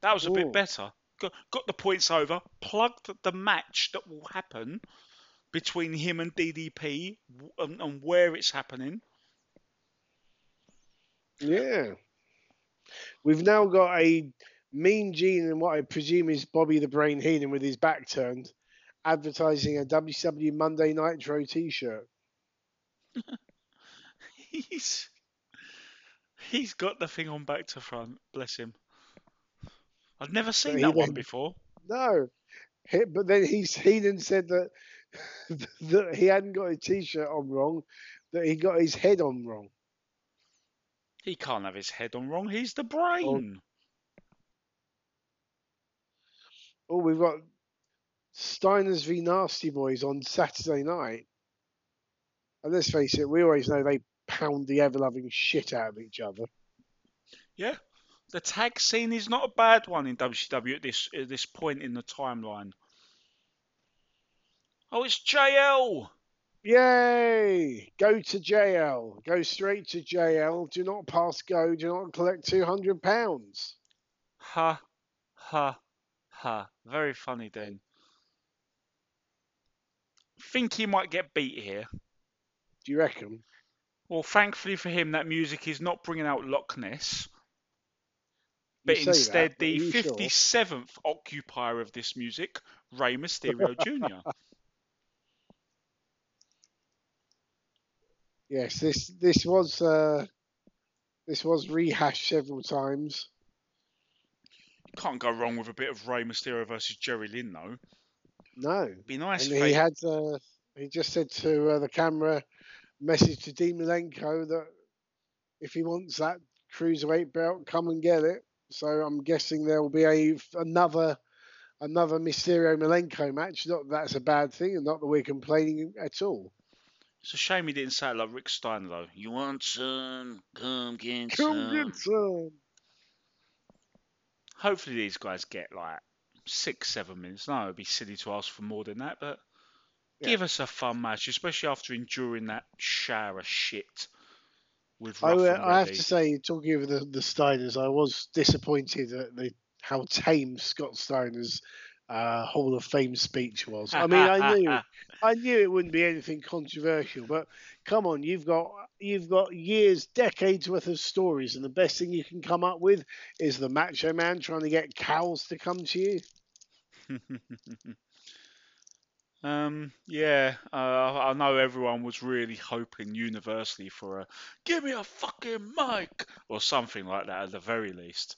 That was a bit better. Got the points over. Plugged the match that will happen between him and DDP and where it's happening. Yeah. We've now got a Mean Gene and what I presume is Bobby the Brain Heenan with his back turned advertising a WCW Monday Nitro t-shirt. He's got the thing on back to front. Bless him. I've never seen one before. No. But then Heenan said that he hadn't got his t-shirt on wrong, that he got his head on wrong. He can't have his head on wrong. He's the brain. Oh, we've got Steiners v. Nasty Boys on Saturday night. And let's face it, we always know they pound the ever-loving shit out of each other. Yeah. The tag scene is not a bad one in WCW at this point in the timeline. Oh, it's JL! Yay! Go to JL. Go straight to JL. Do not pass go. Do not collect £200. Ha, ha, ha. Very funny, then. Think he might get beat here. Do you reckon? Well, thankfully for him, that music is not bringing out Loch Ness. But instead, that, the 57th occupier of this music, Rey Mysterio Jr. Yes, this was rehashed several times. You can't go wrong with a bit of Rey Mysterio versus Jerry Lynn, though. No. It'd be nice. And he just said to the camera, message to Dean Malenko that if he wants that cruiserweight belt, come and get it. So I'm guessing there will be another Mysterio Malenko match. Not that that's a bad thing, and not that we're complaining at all. It's a shame he didn't say it like Rick Steiner, though. You want some? Come get some. Come get some. Hopefully these guys get like 6-7 minutes. No, it'd be silly to ask for more than that, but yeah. Give us a fun match, especially after enduring that shower of shit. I have to say, talking over the Steiners, I was disappointed at how tame Scott Steiner's Hall of Fame speech was. I mean, I knew it wouldn't be anything controversial, but come on, you've got years, decades worth of stories, and the best thing you can come up with is the Macho Man trying to get cows to come to you. I know everyone was really hoping universally for a give me a fucking mic or something like that at the very least.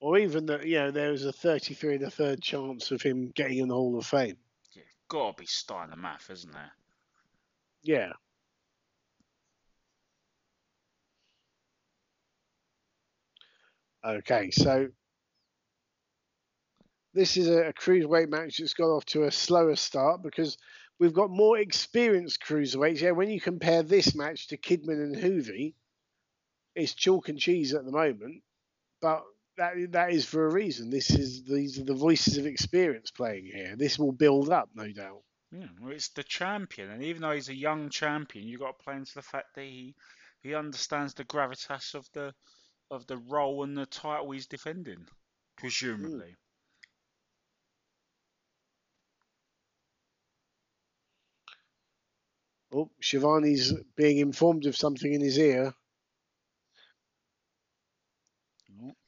Or even that, you know, there was a 33 1/3 chance of him getting in the Hall of Fame. Yeah, gotta be Steiner math, isn't there? Yeah. Okay, so this is a cruiserweight match that's got off to a slower start because we've got more experienced cruiserweights. Yeah, when you compare this match to Kidman and Hoovy, it's chalk and cheese at the moment. But that is for a reason. These are the voices of experience playing here. This will build up, no doubt. Yeah, well, it's the champion, and even though he's a young champion, you've got to play into the fact that he understands the gravitas of the role and the title he's defending, presumably. Mm. Oh, Shivani's being informed of something in his ear.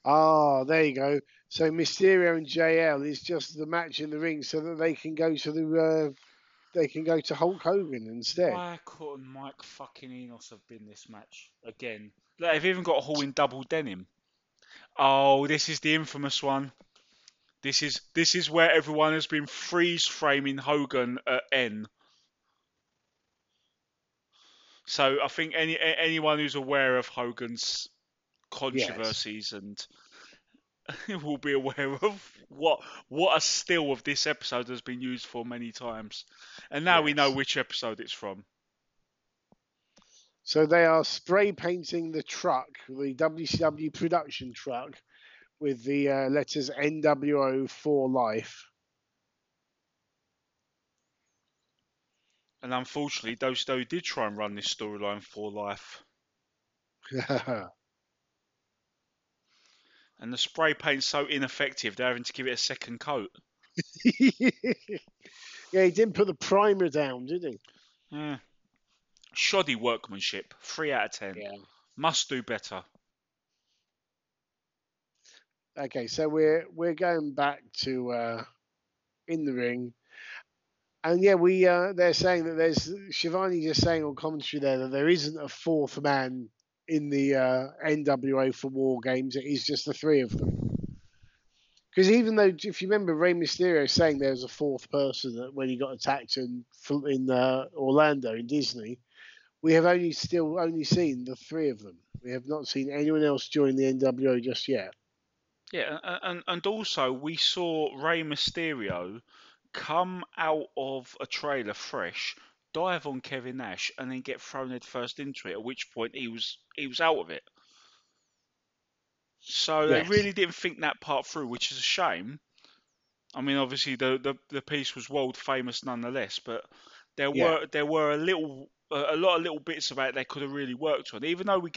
Ah, there you go. So Mysterio and JL is just the match in the ring, so that they can go to the Hulk Hogan instead. Why couldn't Mike fucking Enos have been this match again? Look, they've even got Hall in double denim. Oh, this is the infamous one. This is where everyone has been freeze framing Hogan at N. So I think anyone who's aware of Hogan's controversies and will be aware of what a still of this episode has been used for many times. And now we know which episode it's from. So they are spray painting the truck, the WCW production truck, with the letters NWO for life. And unfortunately, Dosto did try and run this storyline for life. And the spray paint's so ineffective, they're having to give it a second coat. Yeah, he didn't put the primer down, did he? Yeah. Shoddy workmanship. 3 out of 10. Yeah. Must do better. Okay, so we're going back to in the ring. And yeah, they're saying that there's Shivani just saying on commentary there that there isn't a fourth man in the NWO for War Games. It is just the three of them. Because even though, if you remember, Rey Mysterio saying there was a fourth person that when he got attacked in Orlando in Disney, we have only seen the three of them. We have not seen anyone else join the NWO just yet. Yeah, and also we saw Rey Mysterio come out of a trailer fresh, dive on Kevin Nash and then get thrown headfirst into it, at which point he was out of it. So yes. They really didn't think that part through, which is a shame. I mean, obviously the piece was world famous nonetheless, but there were a lot of little bits about it they could have really worked on. Even though we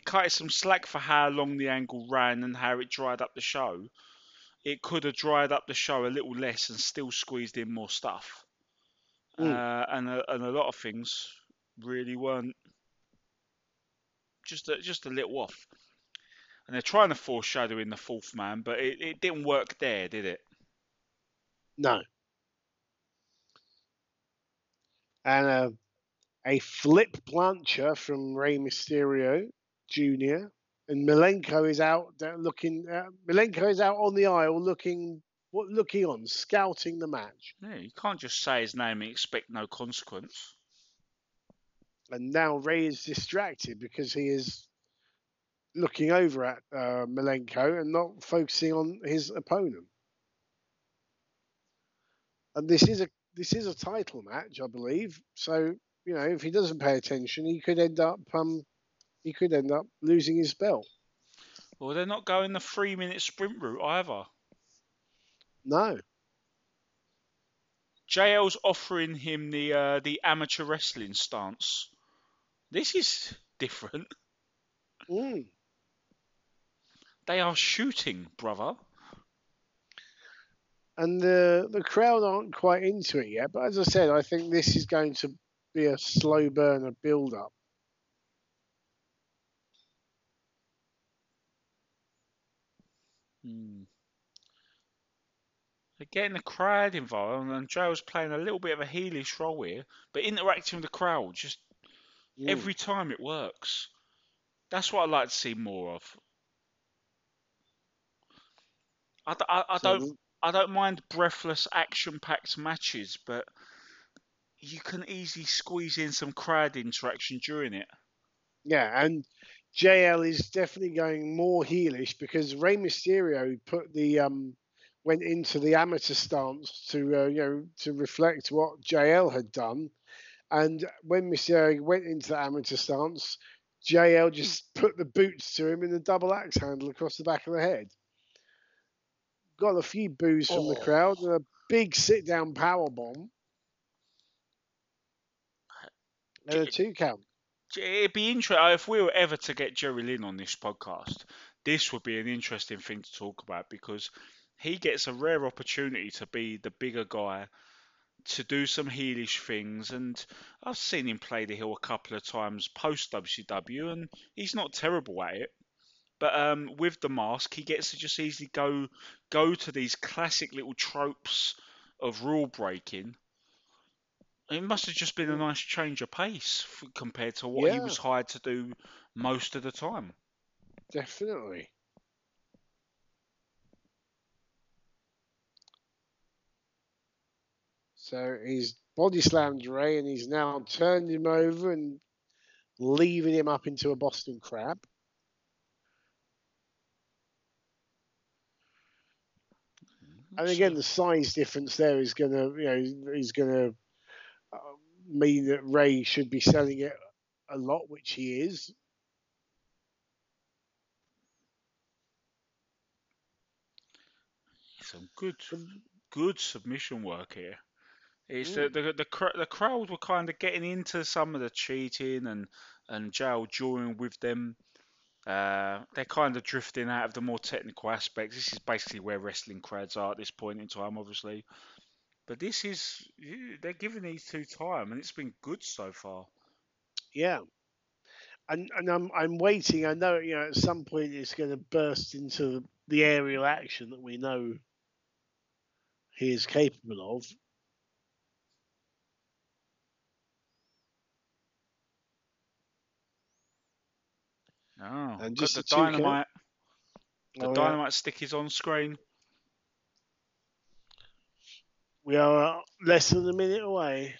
cut it some slack for how long the angle ran and how it dried up the show. It could have dried up the show a little less and still squeezed in more stuff. And a lot of things really weren't just a little off. And they're trying to foreshadow in the fourth man, but it didn't work there, did it? No. And a flip plancher from Rey Mysterio Jr. And Malenko is out looking. Malenko is out on the aisle looking on, scouting the match. Yeah, you can't just say his name and expect no consequence. And now Rey is distracted because he is looking over at Malenko and not focusing on his opponent. And this is a title match, I believe. So you know, if he doesn't pay attention, he could end up. He could end up losing his belt. Well, they're not going the 3-minute sprint route either. No. JL's offering him the amateur wrestling stance. This is different. Mm. They are shooting, brother. And the crowd aren't quite into it yet. But as I said, I think this is going to be a slow burner build-up. Hmm. They're getting the crowd involved, and Joe's playing a little bit of a heelish role here, but interacting with the crowd just every time it works. That's what I'd like to see more of. I don't mind breathless, action-packed matches, but you can easily squeeze in some crowd interaction during it. Yeah, and JL is definitely going more heelish because Rey Mysterio put the went into the amateur stance to reflect what JL had done, and when Mysterio went into the amateur stance, JL just put the boots to him in the double axe handle across the back of the head. Got a few boos from the crowd and a big sit down power bomb and a 2 count. It'd be interesting if we were ever to get Jerry Lynn on this podcast. This would be an interesting thing to talk about because he gets a rare opportunity to be the bigger guy, to do some heelish things, and I've seen him play the heel a couple of times post WCW, and he's not terrible at it. But with the mask, he gets to just easily go to these classic little tropes of rule breaking. It must have just been a nice change of pace compared to what he was hired to do most of the time. Definitely. So he's body slammed Rey and he's now turned him over and leaving him up into a Boston crab. And again, the size difference there is going to, he's going to mean that Rey should be selling it a lot, which he is. Some good submission work here. It's the crowd were kind of getting into some of the cheating and JL joining with them. They're kind of drifting out of the more technical aspects. This is basically where wrestling crowds are at this point in time, obviously. But this is, they're giving these two time, and it's been good so far. Yeah. And I'm waiting. I know, at some point it's going to burst into the aerial action that we know he is capable of. Oh, and just the dynamite. The dynamite stick is on screen. We are less than a minute away.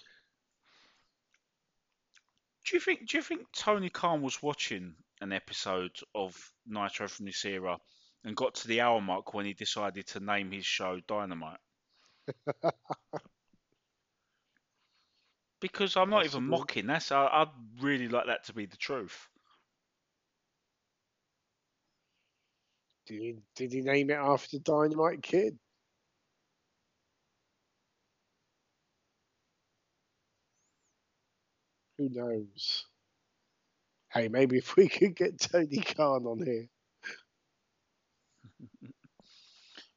Do you think Tony Khan was watching an episode of Nitro from this era and got to the hour mark when he decided to name his show Dynamite? Because I'm not even mocking this. I'd really like that to be the truth. Did he name it after Dynamite Kid? Who knows? Hey, maybe if we could get Tony Khan on here.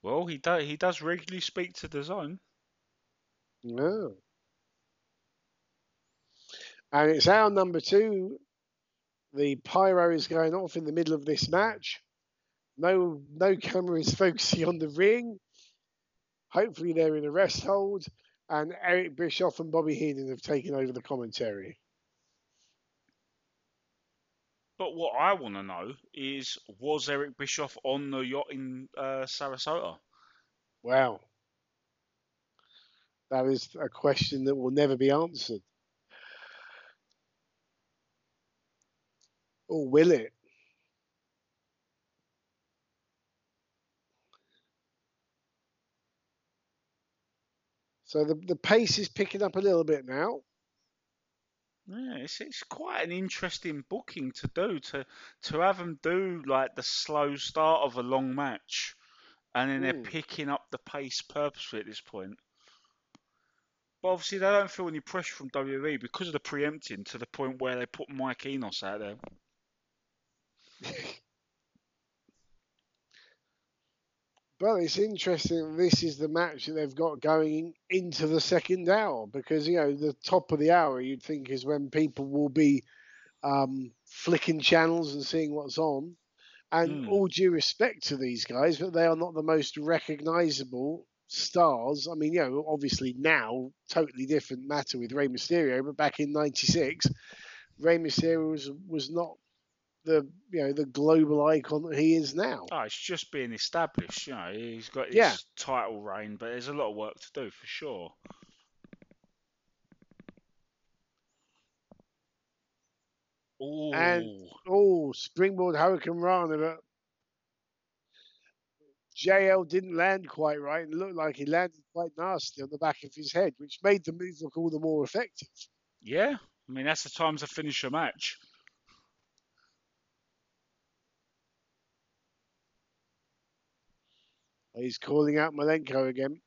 Well, he does regularly speak to the Zone. No. And it's our number two. The pyro is going off in the middle of this match. No camera is focusing on the ring. Hopefully they're in a rest hold. And Eric Bischoff and Bobby Heenan have taken over the commentary. But what I want to know is, was Eric Bischoff on the yacht in Sarasota? Wow. That is a question that will never be answered. Or will it? So the pace is picking up a little bit now. Yeah, it's quite an interesting booking to do, to have them do like the slow start of a long match, and then they're picking up the pace purposefully at this point. But obviously they don't feel any pressure from WWE because of the preempting, to the point where they put Mike Enos out there. But it's interesting, this is the match that they've got going into the second hour, because, you know, the top of the hour you'd think is when people will be flicking channels and seeing what's on. And all due respect to these guys, but they are not the most recognizable stars. I mean, you know, obviously now, totally different matter with Rey Mysterio, but back in 96, Rey Mysterio was not the global icon that he is now. Oh, it's just being established, you know. He's got his title reign, but there's a lot of work to do for sure. Ooh. And springboard Hurricane Rana, but JL didn't land quite right and looked like he landed quite nasty on the back of his head, which made the move look all the more effective. Yeah, I mean, that's the time to finish a match. He's calling out Malenko again.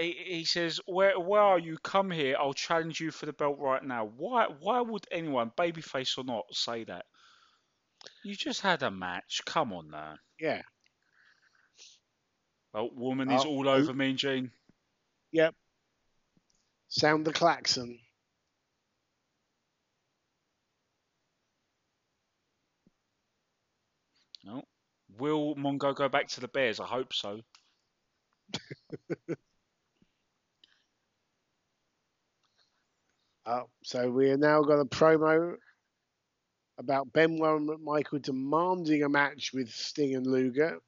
He says, where are you? Come here. I'll challenge you for the belt right now. Why would anyone, babyface or not, say that? You just had a match. Come on now. Yeah. Well, woman is all over Mean Gene. Yep. Sound the klaxon. No. Oh. Will Mongo go back to the Bears? I hope so. So we have now got a promo about Benoit and McMichael demanding a match with Sting and Luger.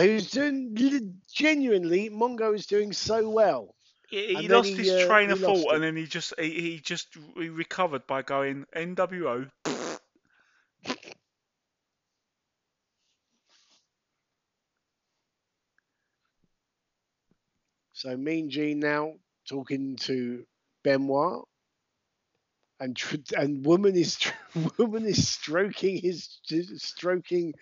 He's doing genuinely. Mongo is doing so well. He lost his train of thought, and then he recovered by going NWO. So Mean Gene now talking to Benoit, and woman is stroking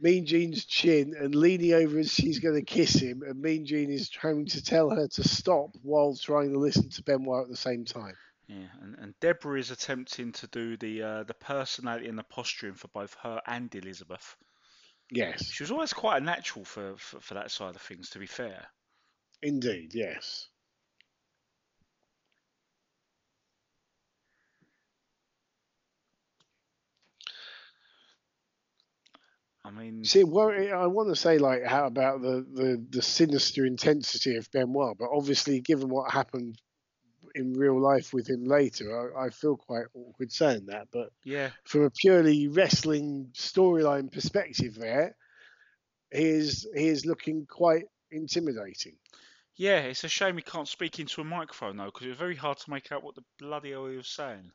Mean Gene's chin and leaning over as she's going to kiss him, and Mean Gene is trying to tell her to stop while trying to listen to Benoit at the same time. Yeah, and Deborah is attempting to do the personality and the posturing for both her and Elizabeth. Yes. She was always quite a natural for that side of things, to be fair. Indeed, yes. I mean, see, well, I want to say, like, how about the sinister intensity of Benoit, but obviously, given what happened in real life with him later, I feel quite awkward saying that. But yeah, from a purely wrestling storyline perspective, there, he is looking quite intimidating. Yeah, it's a shame he can't speak into a microphone though, because it was very hard to make out what the bloody hell he was saying.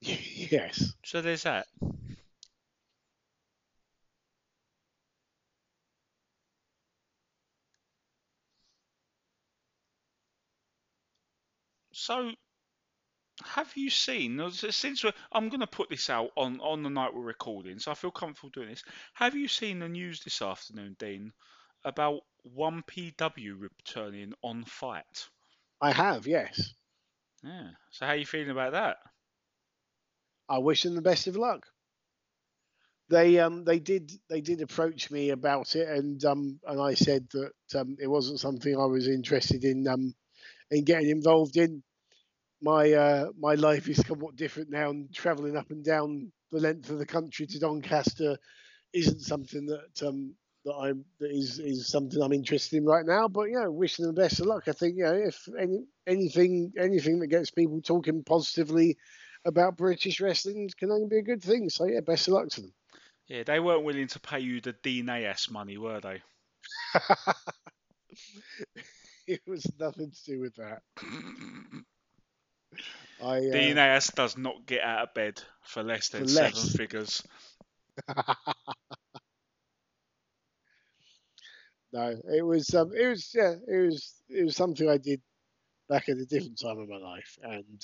Yes. So there's that. So, have you seen, since I'm going to put this out on the night we're recording, so I feel comfortable doing this. Have you seen the news this afternoon, Dean, about 1PW returning on Fight? I have, yes. Yeah. So how are you feeling about that? I wish them the best of luck. They did approach me about it, and I said that it wasn't something I was interested in getting involved in. My life is somewhat different now, and travelling up and down the length of the country to Doncaster isn't something that is something I'm interested in right now. But yeah, wishing them the best of luck. I think, you know, if anything that gets people talking positively about British wrestling can only be a good thing. So yeah, best of luck to them. Yeah, they weren't willing to pay you the Dean Ayers money, were they? It was nothing to do with that. Dean Ayers does not get out of bed for less than seven figures. No, it was something I did back at a different time of my life, and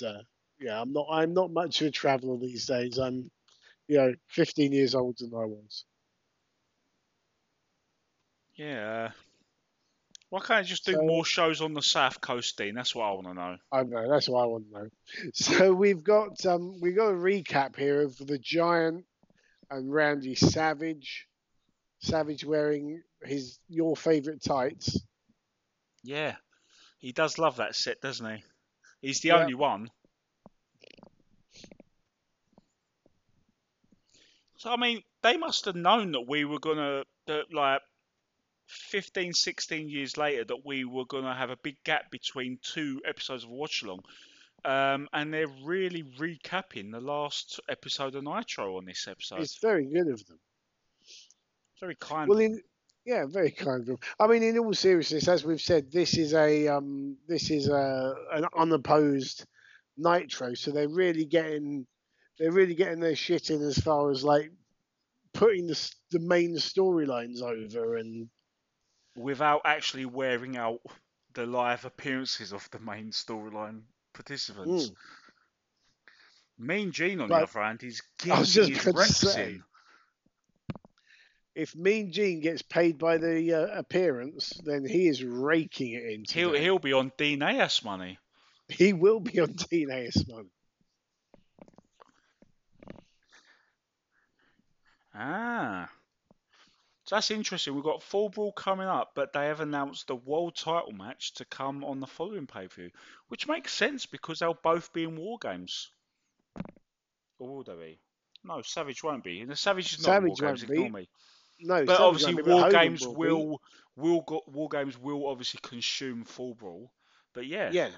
yeah, I'm not much of a traveller these days. I'm, you know, 15 years older than I was. Yeah. Why can't I just do more shows on the South Coast, Dean? That's what I want to know. I know. That's what I want to know. So we've got a recap here of the Giant and Randy Savage. Savage wearing your favourite tights. Yeah. He does love that set, doesn't he? He's the only one. So, I mean, they must have known that we were going to, like, 15, 16 years later, that we were going to have a big gap between two episodes of Watch Along. And they're really recapping the last episode of Nitro on this episode. It's very good of them. Very kind of them. Yeah, very kind of them. I mean, in all seriousness, as we've said, this is an unopposed Nitro, so they're really getting their shit in as far as, like, putting the main storylines over, and without actually wearing out the live appearances of the main storyline participants. Mean Gene, on the other hand, is getting his reps in. If Mean Gene gets paid by the appearance, then he is raking it in. He'll be on Dean Ayers money. He will be on Dean Ayers money. Ah, so that's interesting. We've got Full Brawl coming up, but they have announced the world title match to come on the following pay-per-view, which makes sense because they'll both be in War Games. Or will they be? No, Savage won't be. And Savage is not in War Games. Ignore me. No, but Savage obviously won't be, War Games War Games will obviously consume Full Brawl. But yeah. Yeah.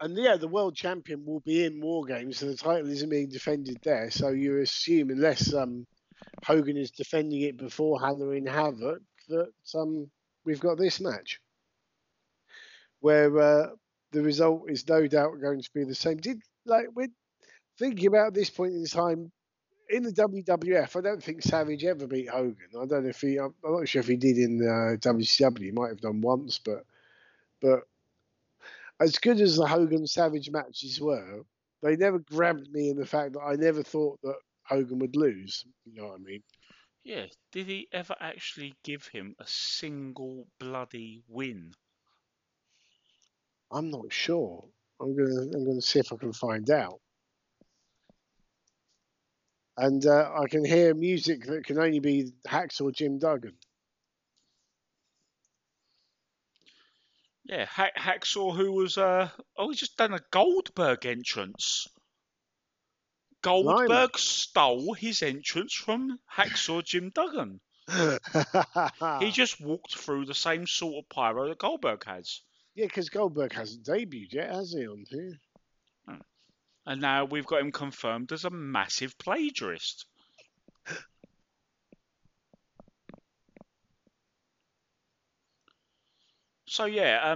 And yeah, the world champion will be in War Games, so the title isn't being defended there. So you assume, unless Hogan is defending it before Halloween Havoc, that we've got this match where the result is no doubt going to be the same. We're thinking about this point in time in the WWF. I don't think Savage ever beat Hogan. I'm not sure if he did in WCW. He might have done once, but as good as the Hogan Savage matches were, they never grabbed me in the fact that I never thought that Hogan would lose, you know what I mean? Yeah, did he ever actually give him a single bloody win? I'm not sure. I'm gonna see if I can find out. And I can hear music that can only be Hacksaw Jim Duggan. Yeah, Hacksaw, who was he's just done a Goldberg entrance. Goldberg stole his entrance from Hacksaw Jim Duggan. He just walked through the same sort of pyro that Goldberg has. Yeah, because Goldberg hasn't debuted yet, has he, on here? And now we've got him confirmed as a massive plagiarist. So, yeah,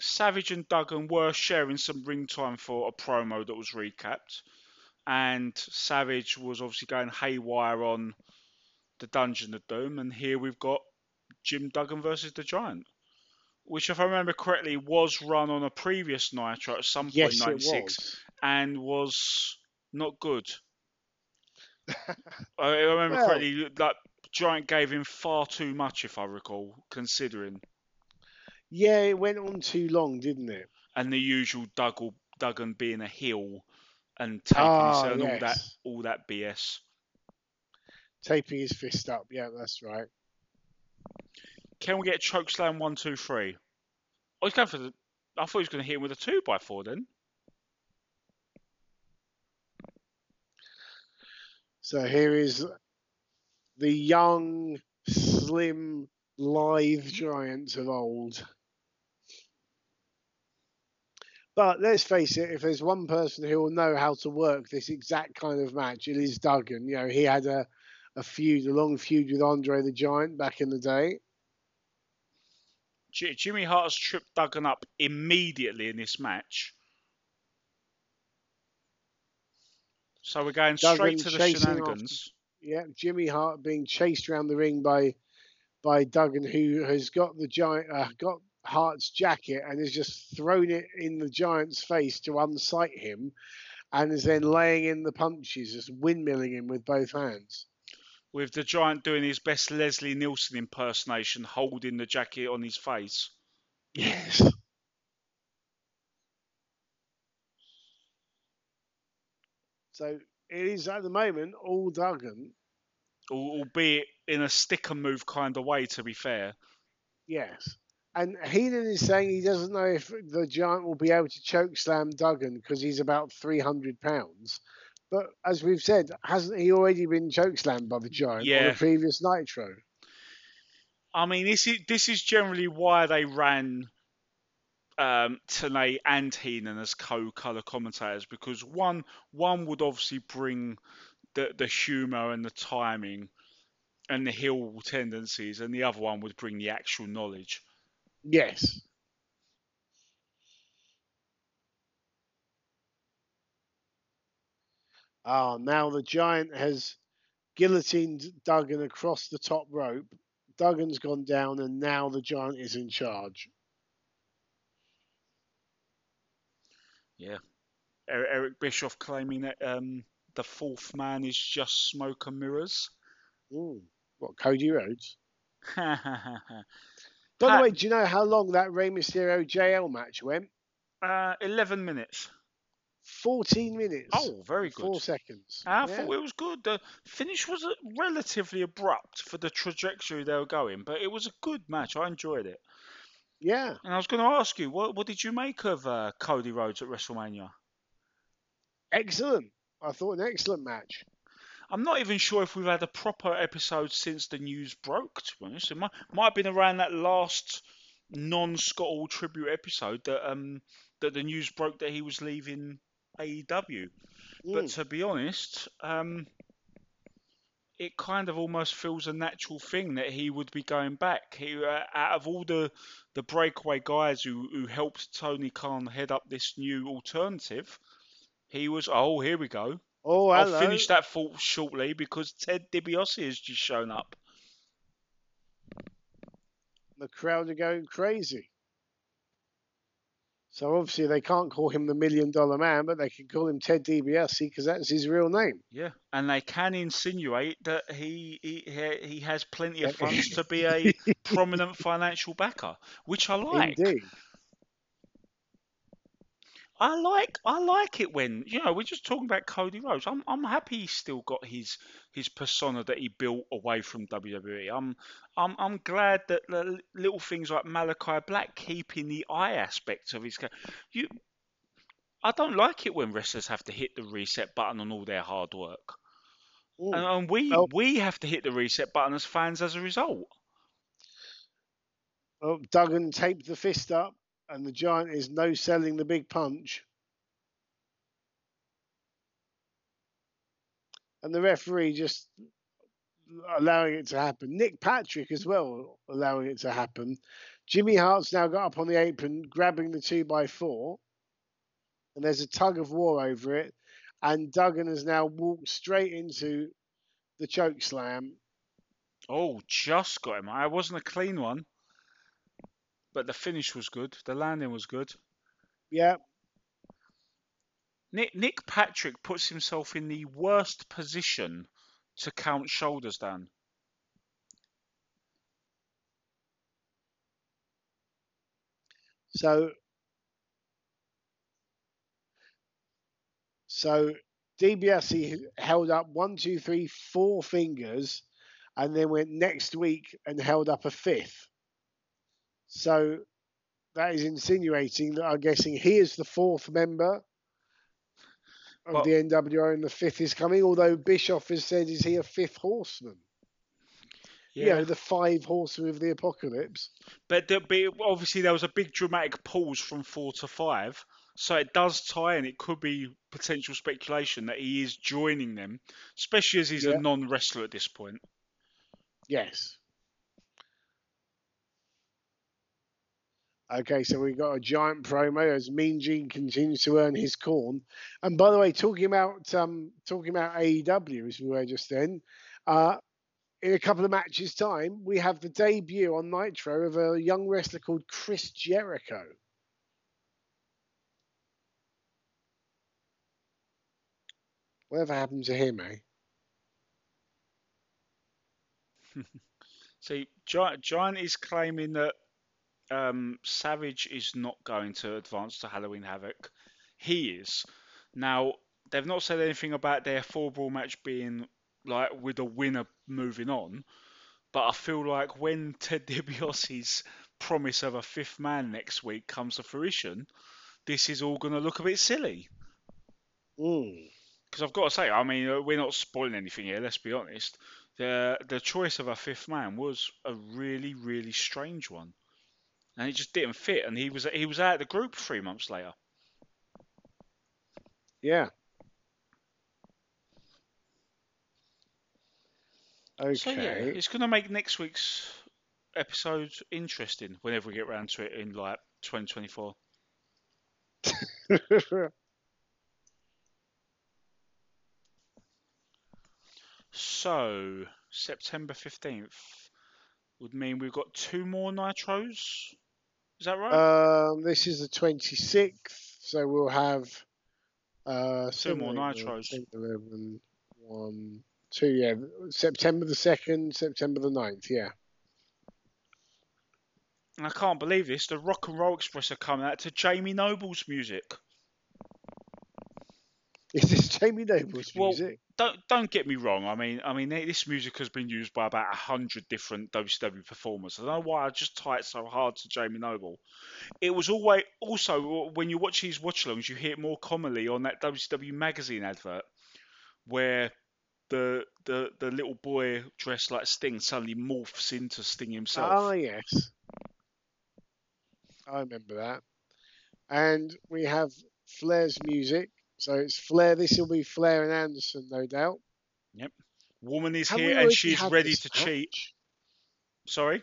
Savage and Duggan were sharing some ring time for a promo that was recapped. And Savage was obviously going haywire on the Dungeon of Doom. And here we've got Jim Duggan versus the Giant. which, if I remember correctly, was run on a previous Nitro at some point in 96 and was not good. I remember correctly, like, Giant gave him far too much, if I recall, considering. Yeah, it went on too long, didn't it? And the usual Duggan being a heel and taping his, and all that BS. Taping his fist up, yeah, that's right. Can we get chokeslam 1, 2, 3? Oh, he's going for the. I thought he was going to hit him with a 2x4 then. So here is the young, slim, lithe giants of old. But let's face it, if there's one person who will know how to work this exact kind of match, it is Duggan. You know, he had a long feud with Andre the Giant back in the day. Jimmy Hart's tripped Duggan up immediately in this match. So we're going straight to the shenanigans. Jimmy Hart being chased around the ring by Duggan, who has got the Giant, got Hart's jacket and has just thrown it in the Giant's face to unsight him, and is then laying in the punches, just windmilling him with both hands. With the Giant doing his best Leslie Nielsen impersonation, holding the jacket on his face. Yes. So it is at the moment all Duggan. Albeit in a stick and move kind of way, to be fair. Yes. And Heenan is saying he doesn't know if the Giant will be able to choke slam Duggan because he's about 300 pounds. But as we've said, hasn't he already been chokeslammed by the Giant on the previous Nitro? I mean, this is generally why they ran Tenay and Heenan as co-color commentators, because one would obviously bring the humor and the timing and the heel tendencies, and the other one would bring the actual knowledge. Yes. Now the Giant has guillotined Duggan across the top rope. Duggan's gone down, and now the Giant is in charge. Yeah. Eric Bischoff claiming that the fourth man is just smoke and mirrors. Ooh, what, Cody Rhodes? By the way, do you know how long that Rey Mysterio JL match went? 11 minutes. 14 minutes. Oh, very good. 4 seconds. I thought it was good. The finish was relatively abrupt for the trajectory they were going, but it was a good match. I enjoyed it. Yeah. And I was going to ask you, what did you make of Cody Rhodes at WrestleMania? Excellent. I thought an excellent match. I'm not even sure if we've had a proper episode since the news broke, to be honest. It might have been around that last non-Scott Hall tribute episode that the news broke that he was leaving AEW. But to be honest, it kind of almost feels a natural thing that he would be going back. He, out of all the breakaway guys who helped Tony Khan head up this new alternative, he was, here we go. Oh, hello. I'll finish that thought shortly because Ted DiBiase has just shown up. The crowd are going crazy. So obviously they can't call him the $1 Million Man, but they can call him Ted DiBiase because that's his real name. Yeah, and they can insinuate that he has plenty of funds to be a prominent financial backer, which I like. Indeed. I like it when, you know, we're just talking about Cody Rhodes. I'm happy he's still got his persona that he built away from WWE. I'm glad that the little things like Malachi Black keeping the eye aspect of his character. I don't like it when wrestlers have to hit the reset button on all their hard work. Ooh, and we have to hit the reset button as fans as a result. Well, Duggan taped the fist up. And the Giant is no-selling the big punch. And the referee just allowing it to happen. Nick Patrick as well allowing it to happen. Jimmy Hart's now got up on the apron, grabbing the 2x4. And there's a tug of war over it. And Duggan has now walked straight into the choke slam. Oh, just got him. It wasn't a clean one. But the finish was good. The landing was good. Yeah. Nick Patrick puts himself in the worst position to count shoulders, Dan. So DiBiase held up 4 fingers and then went next week and held up a 5th. So that is insinuating that I'm guessing he is the 4th member of the NWO and the 5th is coming, although Bischoff has said, is he a 5th horseman? Yeah. You know, the 5 horsemen of the apocalypse. But obviously there was a big dramatic pause from 4 to 5. So it does tie, and it could be potential speculation that he is joining them, especially as he's a non-wrestler at this point. Yes. Okay, so we got a giant promo as Mean Gene continues to earn his corn. And by the way, talking about AEW, as we were just then, in a couple of matches' time, we have the debut on Nitro of a young wrestler called Chris Jericho. Whatever happened to him, eh? See, Giant is claiming that Savage is not going to advance to Halloween Havoc. He is. Now, they've not said anything about their full brawl match being like with a winner moving on, but I feel like when Ted DiBiase's promise of a 5th man next week comes to fruition, this is all going to look a bit silly. Ooh. Because I've got to say, I mean, we're not spoiling anything here, let's be honest. The choice of a 5th man was a really, really strange one. And it just didn't fit. And he was out of the group 3 months later. Yeah. Okay. So, yeah, it's going to make next week's episode interesting whenever we get round to it in, like, 2024. So, September 15th would mean we've got 2 more Nitros. Is that right? This is the 26th, so we'll have 2 more Nitros. 11, 1, 2, yeah. September the 2nd, September the 9th, yeah. And I can't believe this. The Rock and Roll Express are coming out to Jamie Noble's music. Is this Jamie Noble's music? Well, don't get me wrong. I mean, this music has been used by about 100 different WCW performers. I don't know why I just tie it so hard to Jamie Noble. It was always also when you watch these watch-alongs, you hear it more commonly on that WCW magazine advert where the little boy dressed like Sting suddenly morphs into Sting himself. Oh yes, I remember that. And we have Flair's music. So it's Flair. This will be Flair and Anderson, no doubt. Yep. Woman is here and she's ready to cheat. Sorry?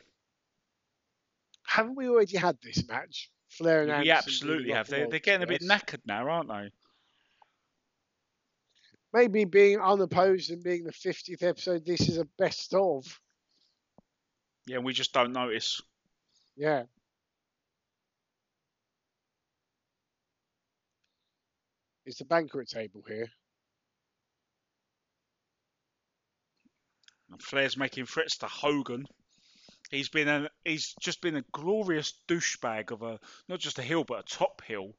Haven't we already had this match? Flair and Anderson. We absolutely have. They're getting a bit knackered now, aren't they? Maybe being unopposed and being the 50th episode, this is a best of. Yeah, we just don't notice. Yeah. It's the banquet table here. And Flair's making threats to Hogan. He's just been a glorious douchebag of not just a heel, but a top heel.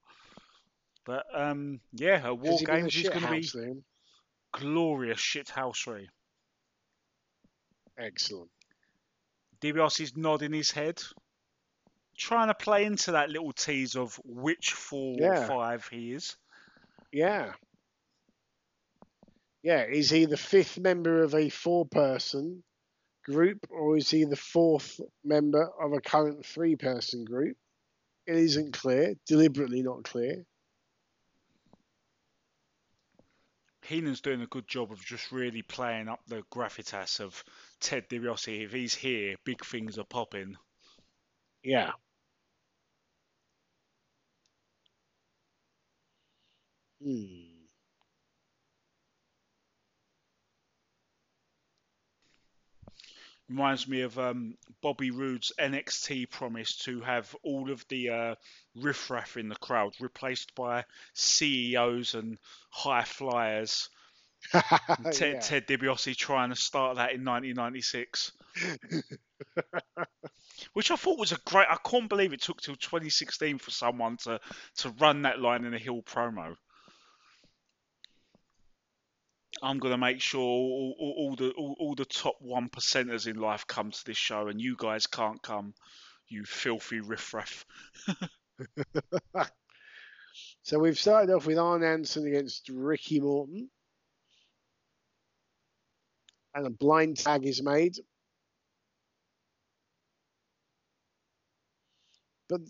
But yeah, her War Games is going to be then? Glorious shithousery. Excellent. DiBiase's nodding his head, trying to play into that little tease of which 4 or 5 he is. Yeah. Yeah, is he the 5th member of a 4-person group or is he the 4th member of a current 3-person group? It isn't clear, deliberately not clear. Heenan's doing a good job of just really playing up the gravitas of Ted DiBiase. If he's here, big things are popping. Yeah. Reminds me of Bobby Roode's NXT promise to have all of the riffraff in the crowd replaced by CEOs and high flyers. And Ted DiBiase trying to start that in 1996. Which I thought was a great... I can't believe it took till 2016 for someone to run that line in a heel promo. I'm going to make sure all the top 1%ers in life come to this show, and you guys can't come, you filthy riffraff. So we've started off with Arn Anderson against Ricky Morton. And a blind tag is made. But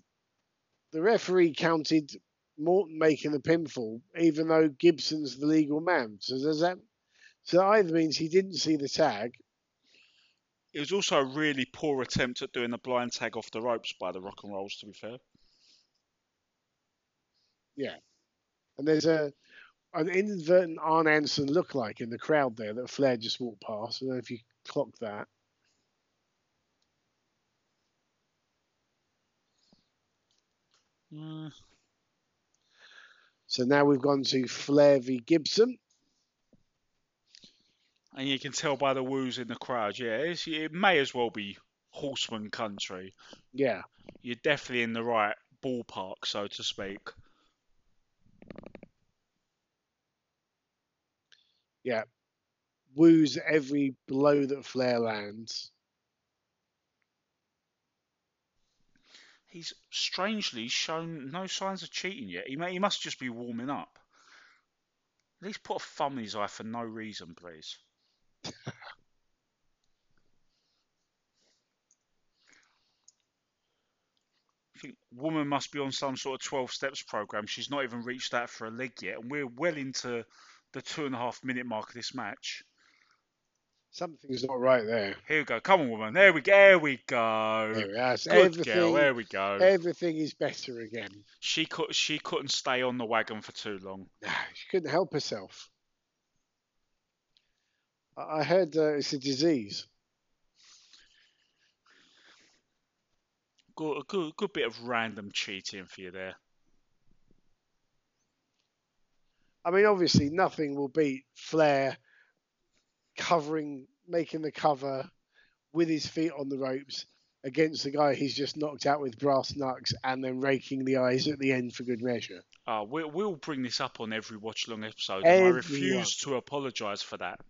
the referee counted Morton making the pinfall, even though Gibson's the legal man. So does that? So that either means he didn't see the tag. It was also a really poor attempt at doing the blind tag off the ropes by the Rock and Rolls, to be fair. Yeah, and there's an inadvertent Arn Anderson look-like in the crowd there that Flair just walked past. I don't know if you clocked that. So now we've gone to Flair v. Gibson. And you can tell by the woos in the crowd, yeah, it may as well be horseman country. Yeah. You're definitely in the right ballpark, so to speak. Yeah. Woos every blow that Flair lands. He's strangely shown no signs of cheating yet. He must just be warming up. At least put a thumb in his eye for no reason, please. I think woman must be on some sort of 12 steps program. She's not even reached that for a leg yet. And we're well into the 2.5 minute mark of this match. Something's not right there. Here we go. Come on, woman. There we go. There we go. There we are. Good girl. There we go. Everything is better again. She couldn't stay on the wagon for too long. No, she couldn't help herself. I heard it's a disease. Good bit of random cheating for you there. I mean, obviously, nothing will beat Flair making the cover with his feet on the ropes against the guy he's just knocked out with brass knucks and then raking the eyes at the end for good measure. We'll bring this up on every watch-long episode. And I refuse to apologise for that.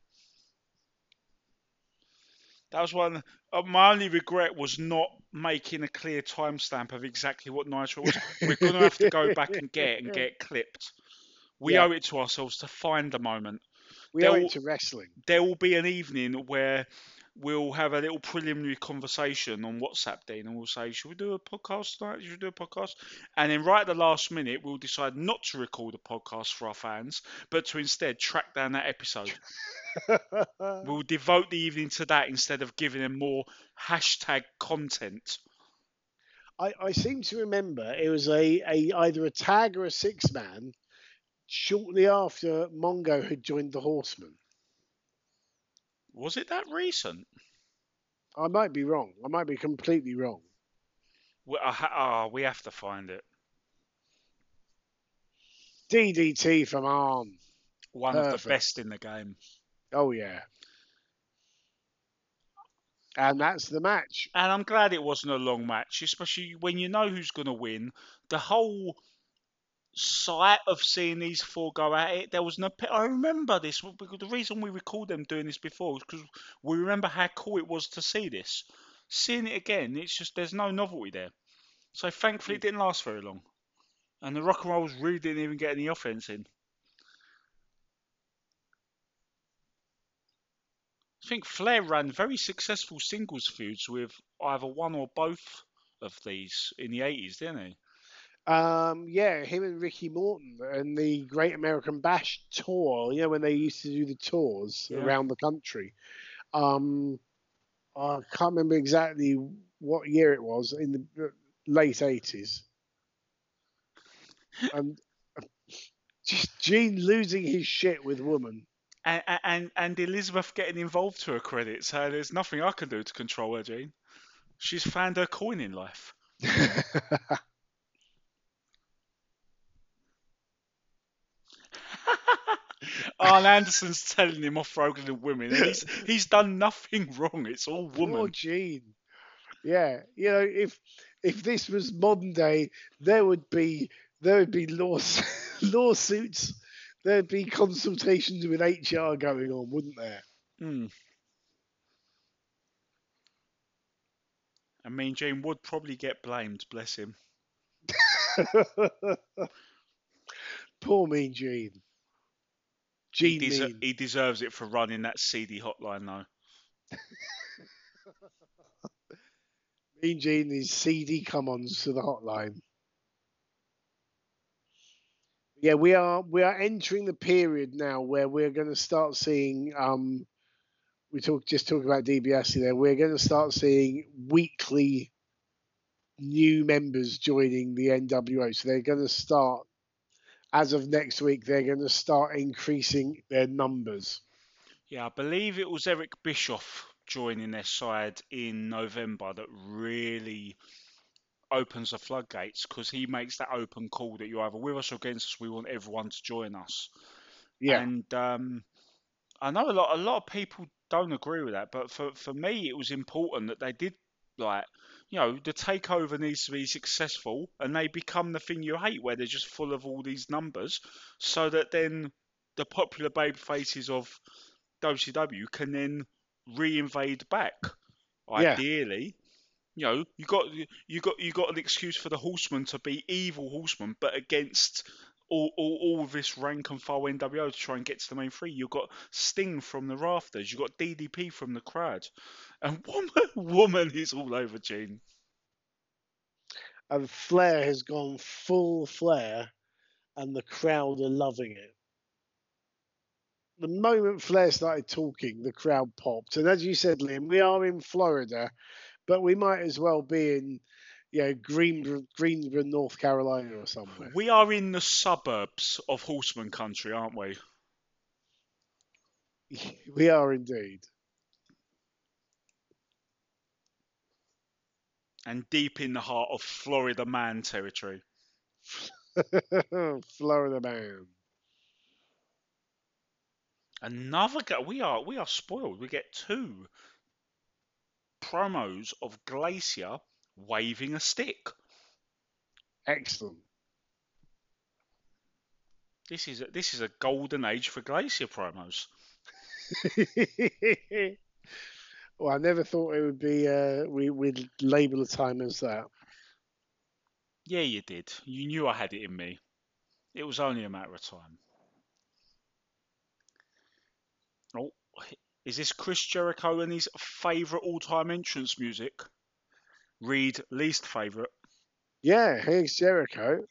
That was one... my only regret was not making a clear timestamp of exactly what Nitro was. We're going to have to go back and get clipped. We owe it to ourselves to find the moment. We owe it to wrestling. There will be an evening where we'll have a little preliminary conversation on WhatsApp, Dean, and we'll say, should we do a podcast tonight? Should we do a podcast? And then right at the last minute, we'll decide not to record a podcast for our fans, but to instead track down that episode. We'll devote the evening to that instead of giving them more hashtag content. I seem to remember it was either a tag or a six-man shortly after Mongo had joined the Horsemen. Was it that recent? I might be wrong. I might be completely wrong. We have to find it. DDT from Arn. One of the best in the game. Oh, yeah. And that's the match. And I'm glad it wasn't a long match, especially when you know who's going to win. The whole sight of seeing these four go at it, there was no... I remember this, because the reason we recalled them doing this before was because we remember how cool it was to see this. Seeing it again, it's just there's no novelty there. So thankfully it didn't last very long. And the Rock and Rolls really didn't even get any offense in. I think Flair ran very successful singles feuds with either one or both of these in the 80s, didn't he? Him and Ricky Morton and the Great American Bash tour, you know, when they used to do the tours around the country. I can't remember exactly what year it was, in the late 80s. And just Gene losing his shit with woman. And Elizabeth getting involved to her credit, so there's nothing I can do to control her, Gene. She's found her coin in life. Arn Anderson's telling him off for ogling women. He's done nothing wrong. It's all woman. Poor Gene. Yeah, you know, if this was modern day, there would be lawsuits. There'd be consultations with HR going on, wouldn't there? Mm. I mean, Gene would probably get blamed, bless him. Poor Mean Gene. Gene he deserves it for running that seedy hotline, though. Mean Gene is seedy come-ons to the hotline. Yeah, we are entering the period now where we're going to start seeing. We just talked about DiBiase there. We're going to start seeing weekly new members joining the NWO. So they're going to start, as of next week, they're going to start increasing their numbers. Yeah, I believe it was Eric Bischoff joining their side in November that really opens the floodgates, because he makes that open call that you're either with us or against us. We want everyone to join us. Yeah. And I know a lot of people don't agree with that, but for me, it was important that they did, like, you know, the takeover needs to be successful, and they become the thing you hate, where they're just full of all these numbers, so that then the popular baby faces of WCW can then reinvade back. Yeah. Ideally. You know, you got an excuse for the horsemen to be evil horsemen, but against all this rank and file NWO to try and get to the main three. You've got Sting from the rafters. You've got DDP from the crowd. And woman is all over Gene. And Flair has gone full Flair, and the crowd are loving it. The moment Flair started talking, the crowd popped. And as you said, Liam, we are in Florida, but we might as well be in, you know, Greensboro, North Carolina or somewhere. We are in the suburbs of Horseman Country, aren't we? We are indeed. And deep in the heart of Florida Man territory. Florida Man. Another guy. We are spoiled. We get two promos of Glacier waving a stick. Excellent. This is a golden age for Glacier promos. Well, I never thought it would be. We'd label the time as that. Yeah, you did. You knew I had it in me. It was only a matter of time. Oh. Is this Chris Jericho and his favourite all-time entrance music? Read least favourite. Yeah, here's Jericho.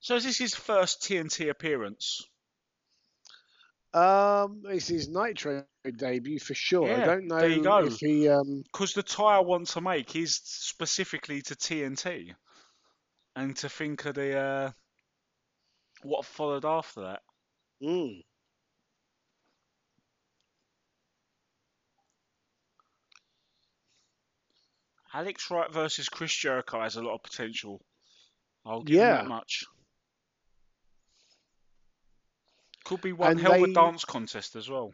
So is this his first TNT appearance? It's his Nitro debut for sure. Yeah, I don't know if he... Because the tie I want to make is specifically to TNT. And to think of the... what followed after that? Mm. Alex Wright versus Chris Jericho has a lot of potential. I'll give him that much. Could be one hell of a dance contest as well.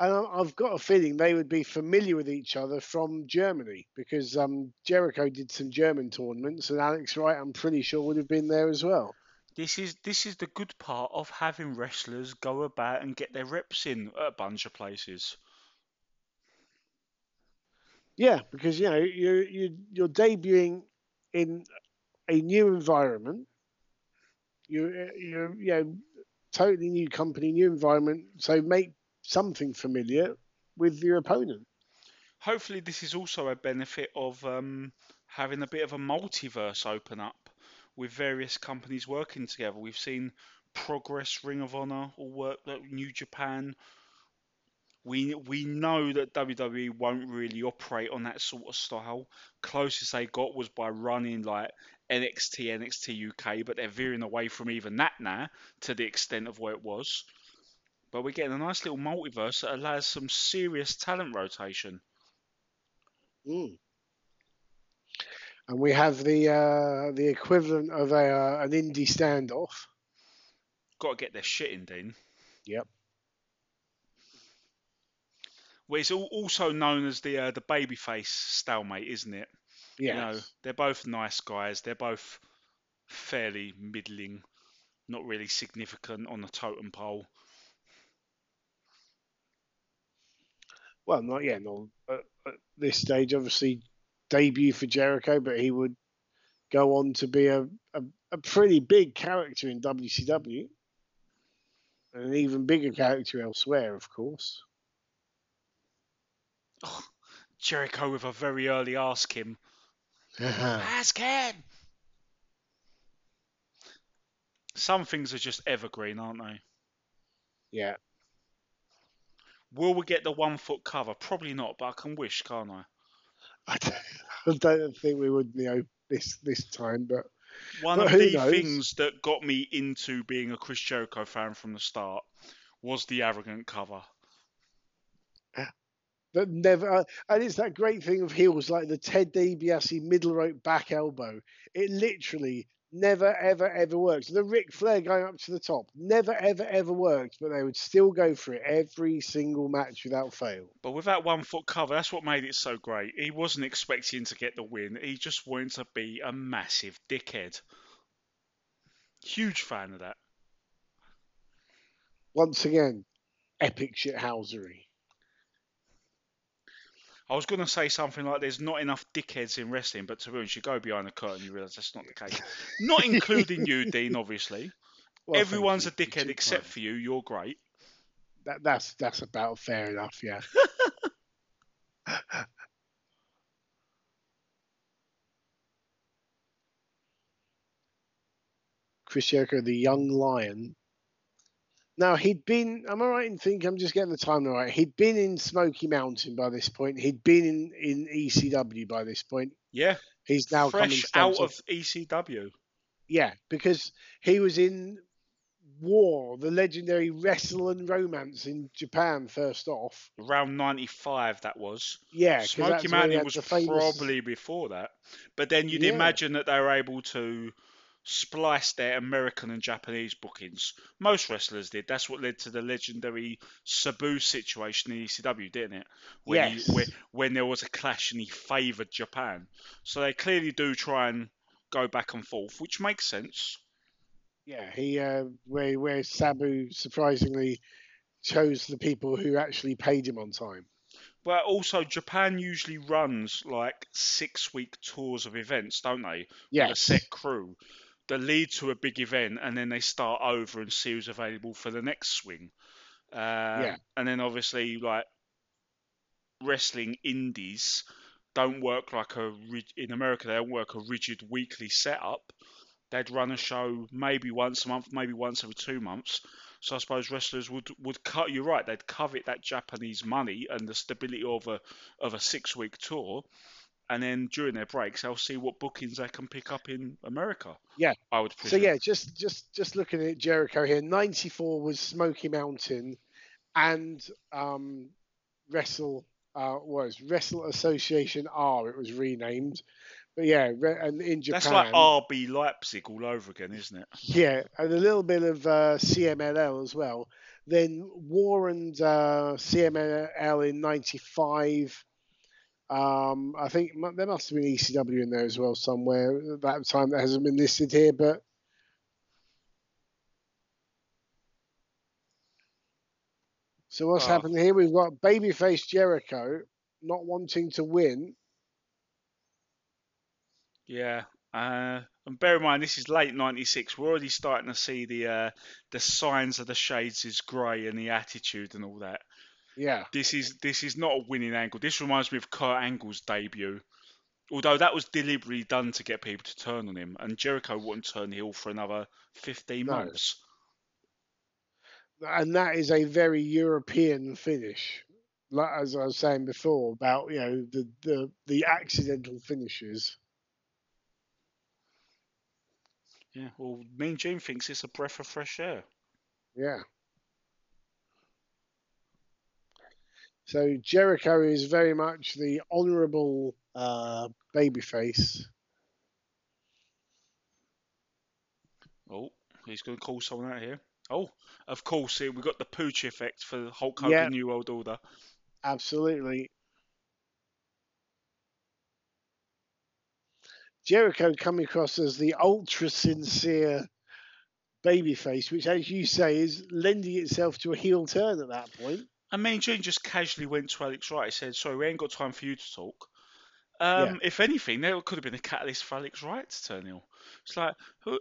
And I've got a feeling they would be familiar with each other from Germany, because Jericho did some German tournaments, and Alex Wright, I'm pretty sure, would have been there as well. This is the good part of having wrestlers go about and get their reps in at a bunch of places. Yeah, because, you know, you're debuting in a new environment. You're totally new company, new environment. So make something familiar with your opponent. Hopefully, this is also a benefit of having a bit of a multiverse open up, with various companies working together. We've seen Progress, Ring of Honor, all work, New Japan. We know that WWE won't really operate on that sort of style. Closest they got was by running like NXT, NXT UK, but they're veering away from even that now to the extent of where it was. But we're getting a nice little multiverse that allows some serious talent rotation. Mm. And we have the equivalent of an indie standoff. Got to get their shit in, Dean. Yep. Well, it's also known as the babyface stalemate, isn't it? Yeah. You know, they're both nice guys. They're both fairly middling, not really significant on the totem pole. Well, not yet. No, at this stage, obviously, debut for Jericho, but he would go on to be a pretty big character in WCW, and an even bigger character elsewhere, of course. Oh, Jericho with a very early ask him. Ask him! Some things are just evergreen, aren't they? Yeah. Will we get the 1 foot cover? Probably not, but I can wish, can't I? I don't think we would, you know, this time, but one of the things that got me into being a Chris Jericho fan from the start was the arrogant cover. But never, and it's that great thing of heels like the Ted DiBiase middle rope back elbow. It literally never, ever, ever works. The Ric Flair going up to the top never, ever, ever worked, but they would still go for it every single match without fail. But with that 1 foot cover, that's what made it so great. He wasn't expecting to get the win. He just wanted to be a massive dickhead. Huge fan of that. Once again, epic shithousery. I was going to say something like there's not enough dickheads in wrestling, but to be honest, you go behind the curtain, you realise that's not the case. Not including you, Dean, obviously. Well, everyone's a dickhead except for you. You're great. That's about fair enough, yeah. Chris Jericho, the young lion. Now, he'd been, am I right in thinking, I'm just getting the time right, he'd been in Smoky Mountain by this point. He'd been in ECW by this point. Yeah. He's now fresh out of ECW. Yeah, because he was in War, the legendary Wrestle and Romance in Japan first off. Around 95, that was. Yeah. Smoky Mountain was probably before that. But then you'd imagine that they were able to splice their American and Japanese bookings. Most wrestlers did. That's what led to the legendary Sabu situation in ECW, didn't it? When there was a clash and he favoured Japan. So they clearly do try and go back and forth, which makes sense. Yeah, he where Sabu surprisingly chose the people who actually paid him on time. But also, Japan usually runs like 6-week tours of events, don't they? Yes. With a set crew. They lead to a big event, and then they start over and see who's available for the next swing. And then obviously, like, wrestling indies don't work like in America, they don't work a rigid weekly setup. They'd run a show maybe once a month, maybe once every 2 months. So I suppose wrestlers would cut. You're right. They'd covet that Japanese money and the stability of a 6-week tour. And then during their breaks, they'll see what bookings they can pick up in America. Yeah, I would presume. So yeah, just looking at Jericho here. 94 was Smoky Mountain, and Wrestle Association R. It was renamed, but yeah, and in Japan. That's like RB Leipzig all over again, isn't it? Yeah, and a little bit of CMLL as well. Then War and CMLL in 95. I think there must have been ECW in there as well somewhere at that time that hasn't been listed here, but so what's happened here? We've got babyface Jericho not wanting to win. Yeah, and bear in mind this is late '96. We're already starting to see the signs of the shades is grey and the attitude and all that. Yeah. This is not a winning angle. This reminds me of Kurt Angle's debut. Although that was deliberately done to get people to turn on him. And Jericho wouldn't turn heel for another 15 months. And that is a very European finish. Like, as I was saying before about, you know, the accidental finishes. Yeah, well, Mean Gene thinks it's a breath of fresh air. Yeah. So Jericho is very much the honourable babyface. Oh, he's going to call someone out here. Oh, of course, here we've got the Pooch effect for Hulk Hogan, yeah. New World Order. Absolutely. Jericho coming across as the ultra-sincere babyface, which, as you say, is lending itself to a heel turn at that point. I mean, Gene just casually went to Alex Wright and said, sorry, we ain't got time for you to talk. Yeah. If anything, there could have been a catalyst for Alex Wright to turn heel. It's like, who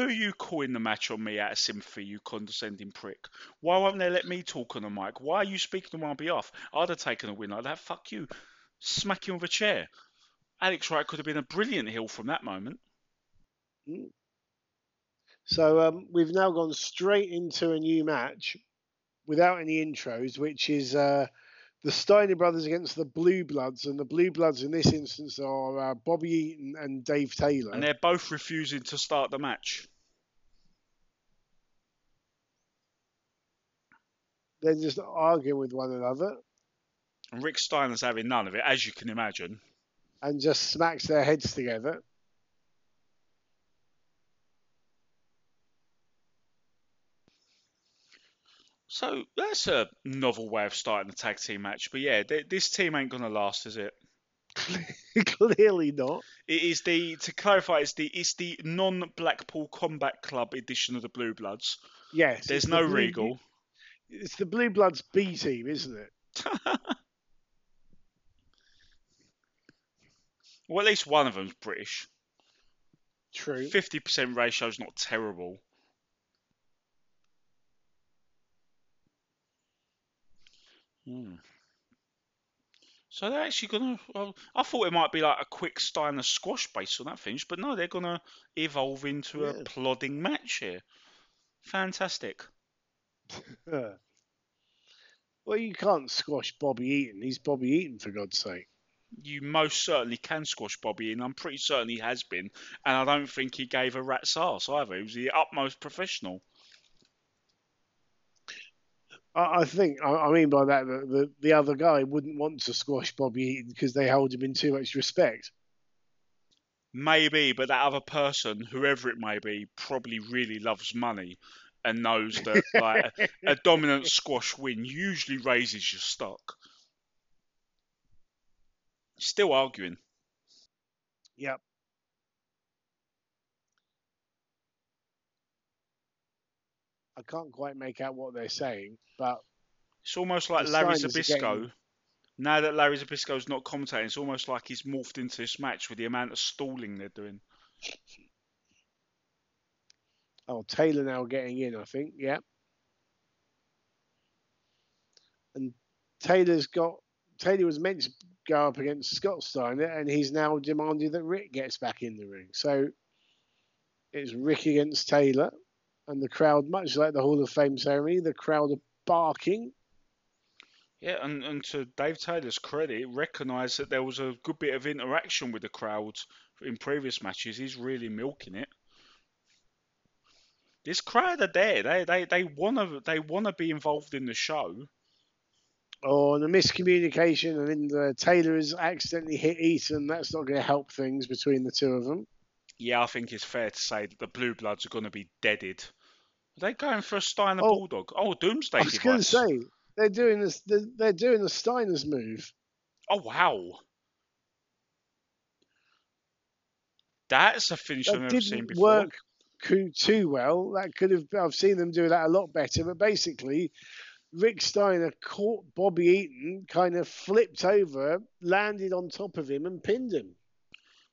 are you calling the match on me out of sympathy, you condescending prick? Why won't they let me talk on the mic? Why are you speaking on my behalf? I'd have taken a win like that. Fuck you. Smack him with a chair. Alex Wright could have been a brilliant heel from that moment. So we've now gone straight into a new match without any intros, which is the Steiner brothers against the Blue Bloods. And the Blue Bloods in this instance are Bobby Eaton and Dave Taylor. And they're both refusing to start the match. They're just arguing with one another. And Rick Steiner's having none of it, as you can imagine. And just smacks their heads together. So that's a novel way of starting a tag team match. But yeah, this team ain't going to last, is it? Clearly not. It is to clarify, it's the non-Blackpool Combat Club edition of the Blue Bloods. Yes. There's no Regal. It's the Blue Bloods B team, isn't it? Well, at least one of them's British. True. 50% ratio's not terrible. So they're actually going to... I thought it might be like a quick Steiner squash based on that finish, but no, they're going to evolve into a plodding match here. Fantastic. Well, you can't squash Bobby Eaton. He's Bobby Eaton, for God's sake. You most certainly can squash Bobby Eaton. I'm pretty certain he has been, and I don't think he gave a rat's arse either. He was the utmost professional. I think, I mean by that, the other guy wouldn't want to squash Bobby Eaton because they hold him in too much respect. Maybe, but that other person, whoever it may be, probably really loves money and knows that like a dominant squash win usually raises your stock. Still arguing. Yep. I can't quite make out what they're saying, but... It's almost like Larry Zbyszko. Now that Larry Zbyszko's not commentating, it's almost like he's morphed into this match with the amount of stalling they're doing. Oh, Taylor now getting in, I think. Yep. And Taylor was meant to go up against Scott Steiner, and he's now demanded that Rick gets back in the ring. So it's Rick against Taylor, and the crowd, much like the Hall of Fame ceremony, the crowd are barking. Yeah, and to Dave Taylor's credit, he recognised that there was a good bit of interaction with the crowd in previous matches. He's really milking it. This crowd are there. They wanna be involved in the show. Oh, and the miscommunication, and then Taylor has accidentally hit Eaton. That's not going to help things between the two of them. Yeah, I think it's fair to say that the Blue Bloods are going to be deaded. Are they going for a Steiner Bulldog? Oh, Doomsday device. I was going to say they're doing this. They're doing the Steiner's move. Oh wow, that's a finish I've never seen before. Work too well. That could have. I've seen them do that a lot better. But basically, Rick Steiner caught Bobby Eaton, kind of flipped over, landed on top of him, and pinned him.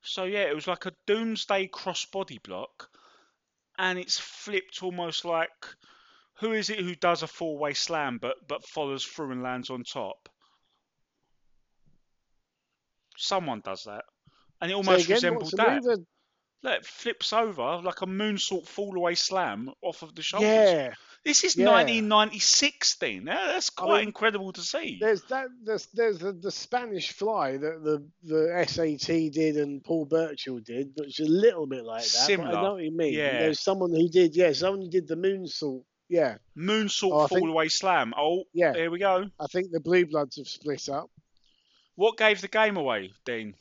So, yeah, it was like a Doomsday crossbody block, and it's flipped almost like, who is it who does a four-way slam but follows through and lands on top? Someone does that. And it almost resembled that. like, flips over like a moonsault fall away slam off of the shoulders. Yeah. This is 1996 thing. That's quite incredible to see. There's that. There's the Spanish Fly that the SAT did and Paul Burchill did, which is a little bit like that. Similar. But I know what you mean. Yeah. There's someone who did. Yeah, someone who did the moonsault. Yeah. Moonsault fall away slam. Oh, yeah. There we go. I think the Blue Bloods have split up. What gave the game away, Dean?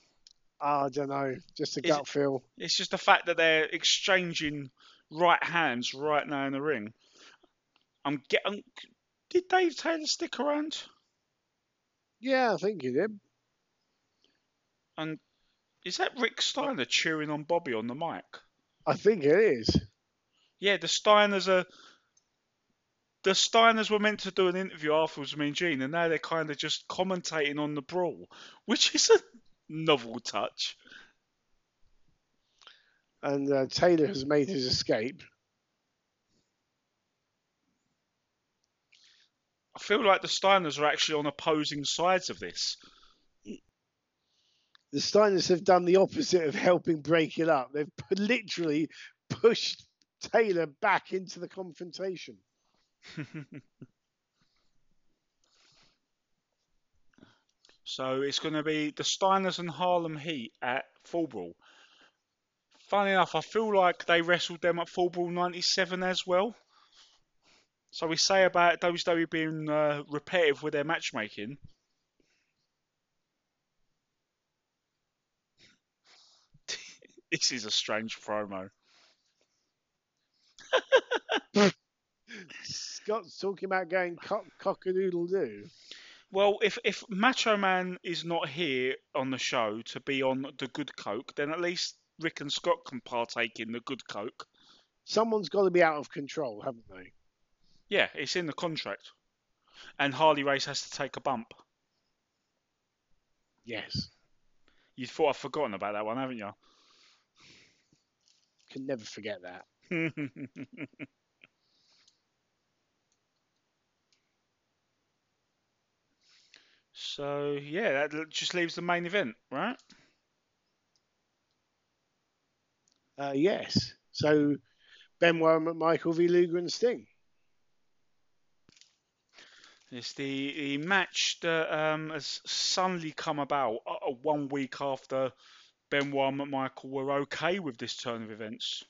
I don't know. Just a gut feel. It's just the fact that they're exchanging right hands right now in the ring. I'm getting. Did Dave Taylor stick around? Yeah, I think he did. And is that Rick Steiner cheering on Bobby on the mic? I think it is. Yeah, the Steiners were meant to do an interview afterwards with Mean Gene, and now they're kind of just commentating on the brawl, which is a novel touch. And Taylor has made his escape. I feel like the Steiners are actually on opposing sides of this. The Steiners have done the opposite of helping break it up. They've literally pushed Taylor back into the confrontation. So it's going to be the Steiners and Harlem Heat at Full Brawl. Funny enough, I feel like they wrestled them at Full Brawl 97 as well. So we say about WWE being repetitive with their matchmaking. This is a strange promo. Scott's talking about going cock-a-doodle-doo. Well, if Macho Man is not here on the show to be on the good coke, then at least Rick and Scott can partake in the good coke. Someone's got to be out of control, haven't they? Yeah, it's in the contract. And Harley Race has to take a bump. Yes. You thought I'd forgotten about that one, haven't you? Can never forget that. So, yeah, that just leaves the main event, right? Yes. So, Benoit, McMichael v. Luger and Sting. It's the match that has suddenly come about 1 week after Benoit and McMichael were okay with this turn of events.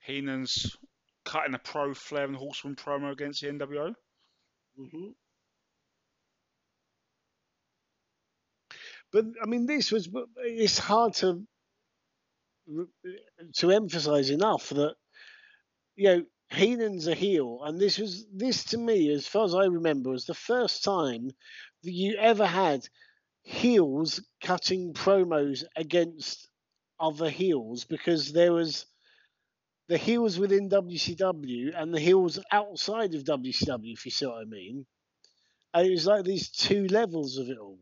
Heenan's cutting a pro Flair and Horseman promo against the NWO. Mm-hmm. But, I mean, it's hard to emphasize enough that, you know, Heenan's a heel, and this to me, as far as I remember, was the first time that you ever had heels cutting promos against other heels, because there was the heels within WCW and the heels outside of WCW, if you see what I mean. And it was like these two levels of it all,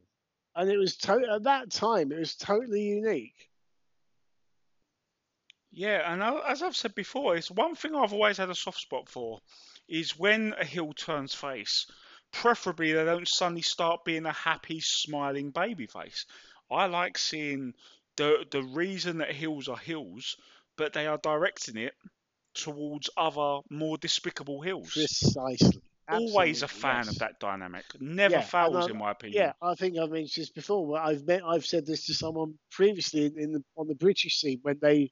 and it was at that time it was totally unique. Yeah, and as I've said before, it's one thing I've always had a soft spot for is when a heel turns face. Preferably, they don't suddenly start being a happy, smiling baby face. I like seeing the reason that heels are heels, but they are directing it towards other, more despicable heels. Precisely. Absolutely. Always a fan of that dynamic. Never fails, in my opinion. Yeah, I think I've mentioned this before. But I've said this to someone previously on the British scene when they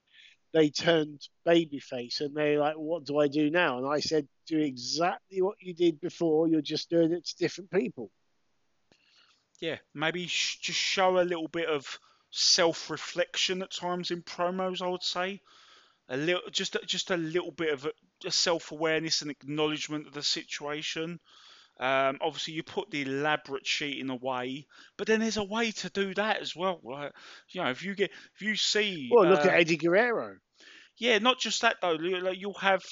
turned babyface and they're like, what do I do now? And I said, do exactly what you did before. You're just doing it to different people. Yeah, maybe just show a little bit of self-reflection at times in promos, I would say. Just a little bit of a self-awareness and acknowledgement of the situation. Obviously, you put the elaborate cheating away, but then there's a way to do that as well, right? You know, if you see, well, look at Eddie Guerrero. Yeah, not just that though. Like, you'll have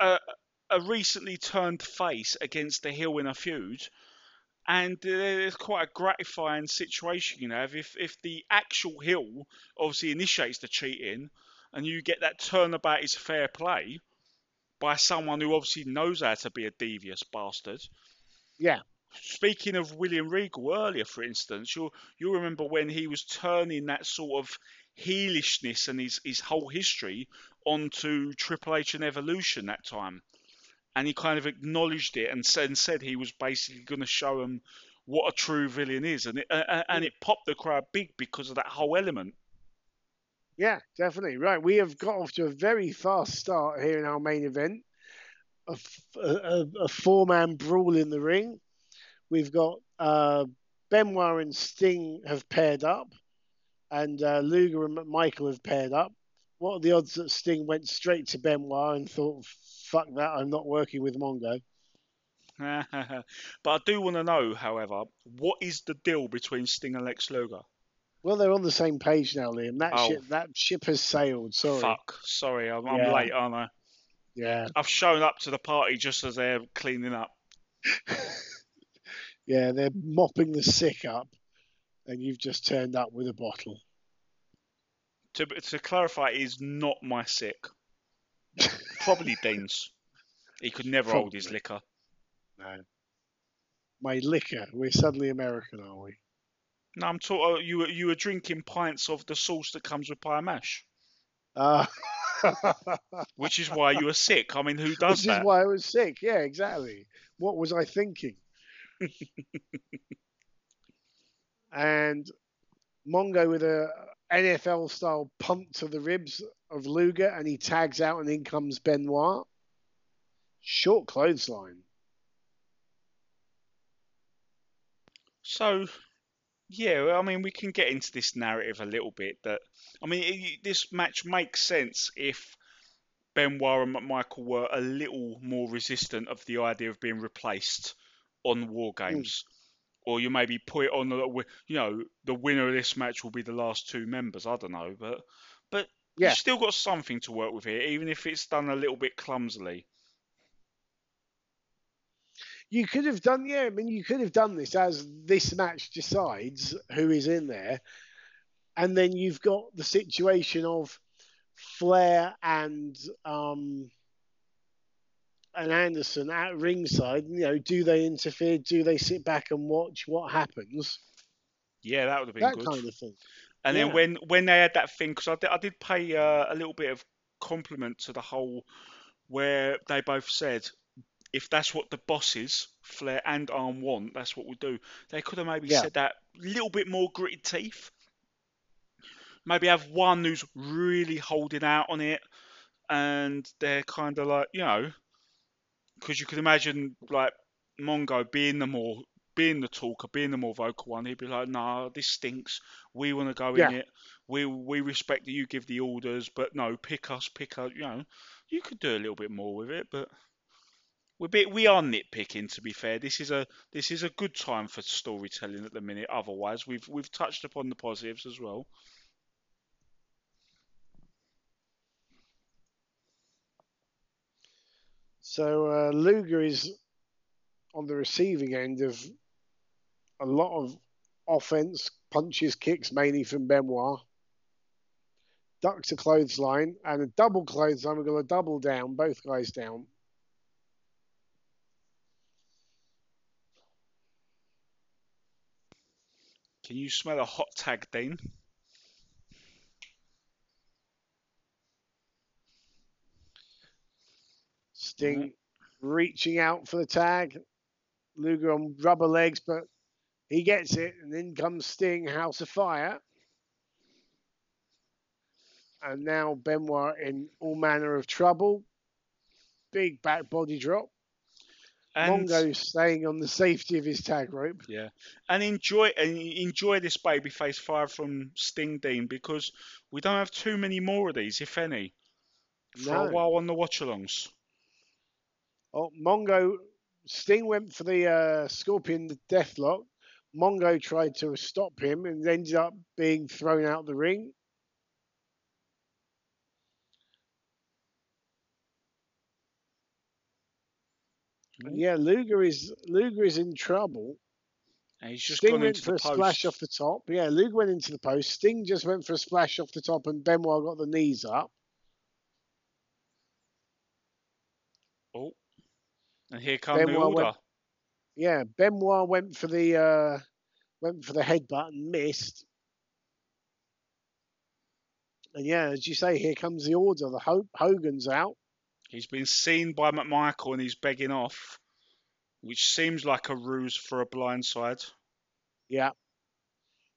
a recently turned face against the heel in a feud, and it's quite a gratifying situation, you know. If the actual heel obviously initiates the cheating, and you get that turnabout is fair play by someone who obviously knows how to be a devious bastard. Yeah. Speaking of William Regal earlier, for instance, you'll remember when he was turning that sort of heelishness and his whole history onto Triple H and Evolution that time. And he kind of acknowledged it and said he was basically going to show him what a true villain is. And it popped the crowd big because of that whole element. Yeah, definitely. Right. We have got off to a very fast start here in our main event. A four-man brawl in the ring. We've got Benoit and Sting have paired up. And Luger and Michael have paired up. What are the odds that Sting went straight to Benoit and thought, fuck that, I'm not working with Mongo? But I do want to know, however, what is the deal between Sting and Lex Luger? Well, they're on the same page now, Liam. That ship has sailed. Sorry. Fuck. Sorry, I'm late, aren't I? Yeah. I've shown up to the party just as they're cleaning up. Yeah, they're mopping the sick up, and you've just turned up with a bottle. To clarify, it is not my sick. Probably Dean's. He could never hold his liquor. No. My liquor. We're suddenly American, are we? No, I'm talking. You were drinking pints of the sauce that comes with pie mash. Which is why you were sick. I mean, who does that? Which is why I was sick. Yeah, exactly. What was I thinking? And Mongo with a NFL style pump to the ribs of Luger, and he tags out, and in comes Benoit. Short clothesline. So, yeah, I mean, we can get into this narrative a little bit. That, I mean, this match makes sense if Benoit and Michael were a little more resistant of the idea of being replaced on War Games. Or you maybe put it on the winner of this match will be the last two members. I don't know, but yeah. You've still got something to work with here, even if it's done a little bit clumsily. You could have done, yeah. I mean, you could have done this as this match decides who is in there, and then you've got the situation of Flair and Anderson at ringside. You know, do they interfere? Do they sit back and watch what happens? Yeah, that would have been that good. That kind of thing. And then when they had that thing, because I did pay a little bit of compliment to the whole where they both said, if that's what the bosses, Flair and Arn, want, that's what we'll do. They could have maybe said that little bit more gritted teeth. Maybe have one who's really holding out on it, and they're kind of like, you know, because you could imagine like Mongo being the talker, being the more vocal one. He'd be like, "Nah, this stinks. We want to go in it. We respect that you give the orders, but no, pick us. You know, you could do a little bit more with it, but we are nitpicking. To be fair, this is a good time for storytelling at the minute. Otherwise, we've touched upon the positives as well." So Luger is on the receiving end of a lot of offense, punches, kicks, mainly from Benoit. Ducks a clothesline and a double clothesline. We're going to double down, both guys down. Can you smell a hot tag, Dean? Sting reaching out for the tag. Luger on rubber legs, but he gets it, and in comes Sting, House of Fire. And now Benoit in all manner of trouble. Big back body drop. And Mongo staying on the safety of his tag rope. Yeah. And enjoy this babyface fire from Sting, Dean, because we don't have too many more of these, if any, for a while on the watch-alongs. Oh, Mongo, Sting went for the Scorpion Deathlock. Mongo tried to stop him and ended up being thrown out of the ring. And yeah, Luger is in trouble. And he's just Sting went for a splash off the top. Yeah, Luger went into the post. Sting just went for a splash off the top, and Benoit got the knees up. And here comes the order. Yeah, Benoit went for the headbutt and missed. And yeah, as you say, here comes the order. The Hogan's out. He's been seen by McMichael and he's begging off, which seems like a ruse for a blindside. Yeah.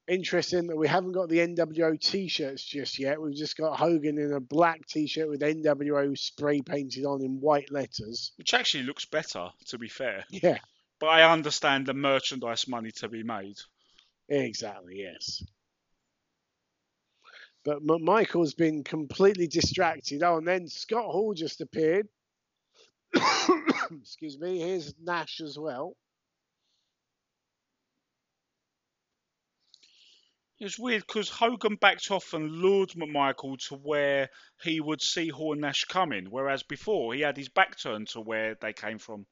Interesting that we haven't got the NWO t-shirts just yet. We've just got Hogan in a black t-shirt with NWO spray painted on in white letters. Which actually looks better, to be fair. Yeah. But I understand the merchandise money to be made. Exactly, yes. But McMichael's been completely distracted. Oh, and then Scott Hall just appeared. Excuse me. Here's Nash as well. It was weird because Hogan backed off and lured McMichael to where he would see Hall and Nash coming, whereas before he had his back turned to where they came from.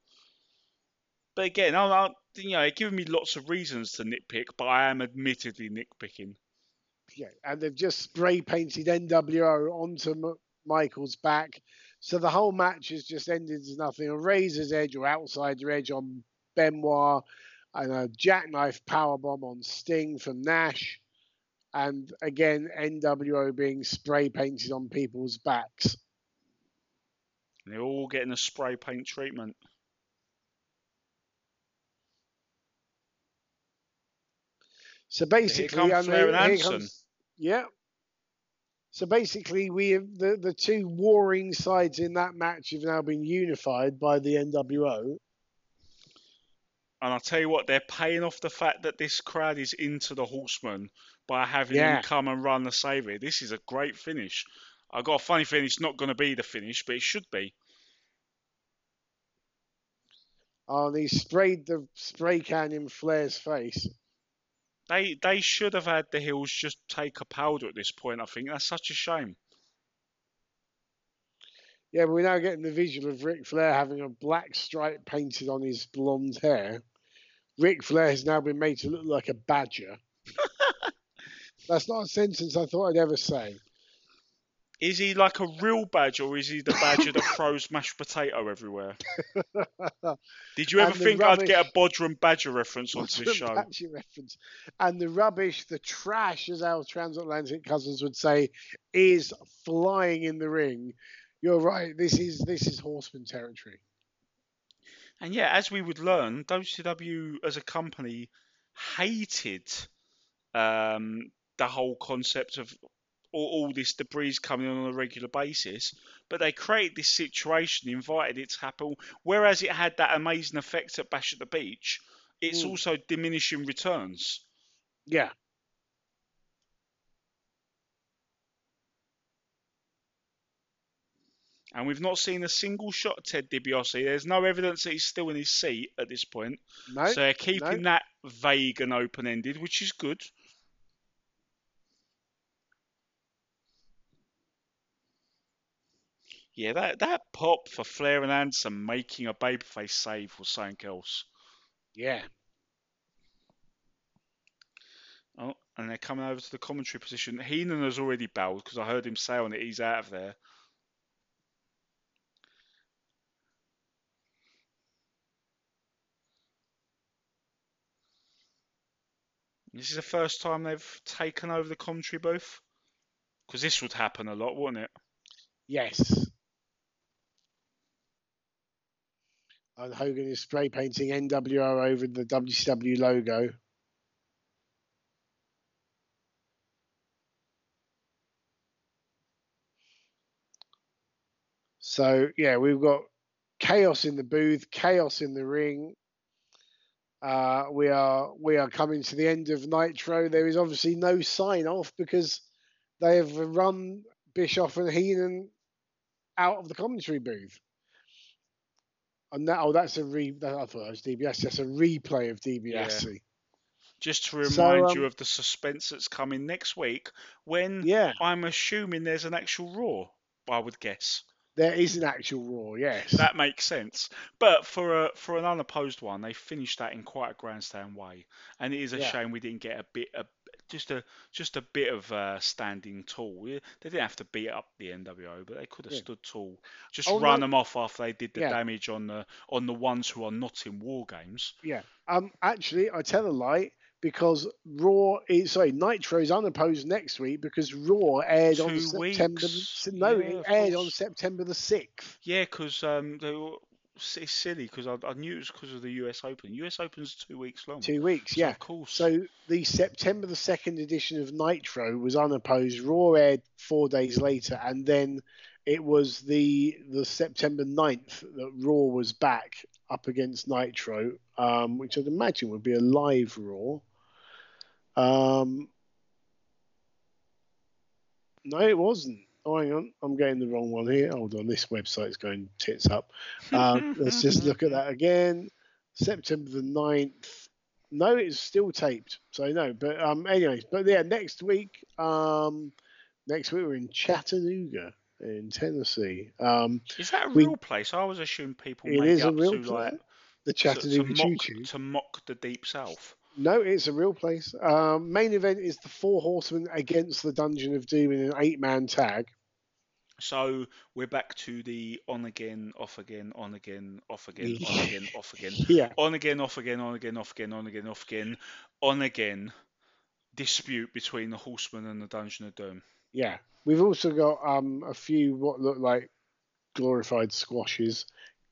But again, it gave me lots of reasons to nitpick, but I am admittedly nitpicking. Yeah, and they've just spray painted NWO onto Michael's back, so the whole match has just ended as nothing. A razor's edge or outsider edge on Benoit, and a jackknife powerbomb on Sting from Nash. And again, NWO being spray painted on people's backs. They're all getting a spray paint treatment. So basically, here comes Flair and Anderson. Yeah. So basically, we have the two warring sides in that match have now been unified by the NWO. And I'll tell you what, they're paying off the fact that this crowd is into the Horsemen by having him come and run the savior. This is a great finish. I've got a funny feeling it's not going to be the finish, but it should be. Oh, and he sprayed the spray can in Flair's face. They should have had the heels just take a powder at this point, I think. That's such a shame. Yeah, but we're now getting the visual of Ric Flair having a black stripe painted on his blonde hair. Ric Flair has now been made to look like a badger. That's not a sentence I thought I'd ever say. Is he like a real badger, or is he the badger that throws mashed potato everywhere? Did you ever think I'd get a Bodrum Badger reference onto this show? Badger reference. And the rubbish, the trash, as our transatlantic cousins would say, is flying in the ring. You're right. This is Horseman territory. And yeah, as we would learn, WCW as a company hated the whole concept of all this debris coming on a regular basis. But they created this situation, invited it to happen. Whereas it had that amazing effect at Bash at the Beach, it's also diminishing returns. Yeah. And we've not seen a single shot of Ted DiBiase. There's no evidence that he's still in his seat at this point. No, so they're keeping that vague and open-ended, which is good. Yeah, that pop for Flair and Anderson making a babyface save was something else. Yeah. Oh, and they're coming over to the commentary position. Heenan has already bowed because I heard him say on it he's out of there. This is the first time they've taken over the commentary booth? Because this would happen a lot, wouldn't it? Yes. And Hogan is spray painting NWO over the WCW logo. So, yeah, we've got chaos in the booth, chaos in the ring. We are coming to the end of Nitro. There is obviously no sign off because they have run Bischoff and Heenan out of the commentary booth. And that, that's a replay of DiBiase. Yeah. Just to remind you of the suspense that's coming next week, when I'm assuming there's an actual Raw, I would guess. There is an actual Raw, yes. That makes sense. But for an unopposed one, they finished that in quite a grandstand way. And it is a shame we didn't get a bit of just a bit of standing tall. They didn't have to beat up the NWO, but they could have stood tall. Just run them off after they did the damage on the ones who are not in War Games. Yeah. Actually, I tell a lie because Nitro is unopposed next week because Raw aired on September. It aired on September the 6th. Yeah, because they were. It's silly because I knew it was because of the US Open. US Open's 2 weeks long. 2 weeks, yeah. Of course. So the September the 2nd edition of Nitro was unopposed. Raw aired 4 days later, and then it was the September 9th that Raw was back up against Nitro, which I'd imagine would be a live Raw. No, it wasn't. Oh, hang on, I'm getting the wrong one here. Hold on, this website's going tits up. Let's just look at that again. September the 9th. No, it's still taped, so no. But anyways, but yeah, next week we're in Chattanooga, in Tennessee. Is that a real place? I always assume people make it up to like the Chattanooga to mock the Deep South. No, it's a real place. Main event is the Four Horsemen against the Dungeon of Doom in an 8-man tag. So we're back to the on again, off again, on again, off again, on again, off again, yeah, on again, off again, on again, off again, on again, off again, on again dispute between the Horsemen and the Dungeon of Doom. Yeah, we've also got a few what look like glorified squashes.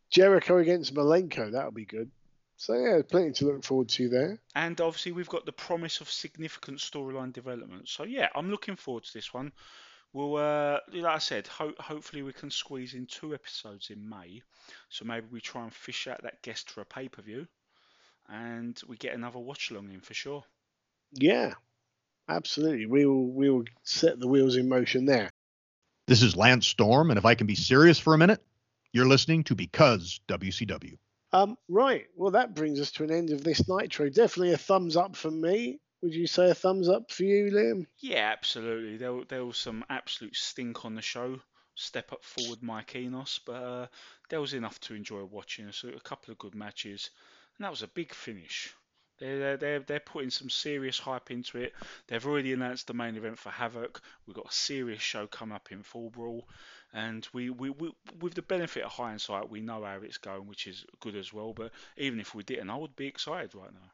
Jericho against Malenko, that'll be good. So, yeah, plenty to look forward to there. And obviously, we've got the promise of significant storyline development. So, yeah, I'm looking forward to this one. We'll, like I said, hopefully we can squeeze in 2 episodes in May. So maybe we try and fish out that guest for a pay-per-view. And we get another watch-along in for sure. Yeah, absolutely. We will set the wheels in motion there. This is Lance Storm, and if I can be serious for a minute, you're listening to Because WCW. Right. Well, that brings us to an end of this Nitro. Definitely a thumbs up for me. Would you say a thumbs up for you, Liam? Yeah, absolutely. There was some absolute stink on the show. Step up forward, Mike Enos. But there was enough to enjoy watching. So a couple of good matches. And that was a big finish. They're putting some serious hype into it. They've already announced the main event for Havoc. We've got a serious show coming up in Full Brawl. And we with the benefit of hindsight, we know how it's going, which is good as well. But even if we didn't, I would be excited right now.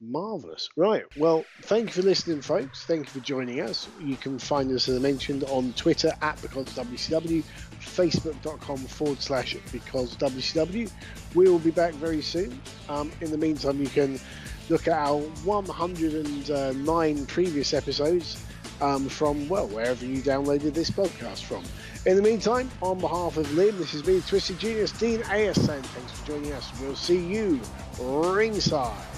Marvellous. Right. Well, thank you for listening, folks. Thank you for joining us. You can find us, as I mentioned, on Twitter at BecauseWCW, Facebook.com/BecauseWCW. We will be back very soon. In the meantime, you can look at our 109 previous episodes from, well, wherever you downloaded this podcast from. In the meantime, on behalf of Liam, this has been Twisted Genius, Dean Ayers, saying thanks for joining us. We'll see you ringside.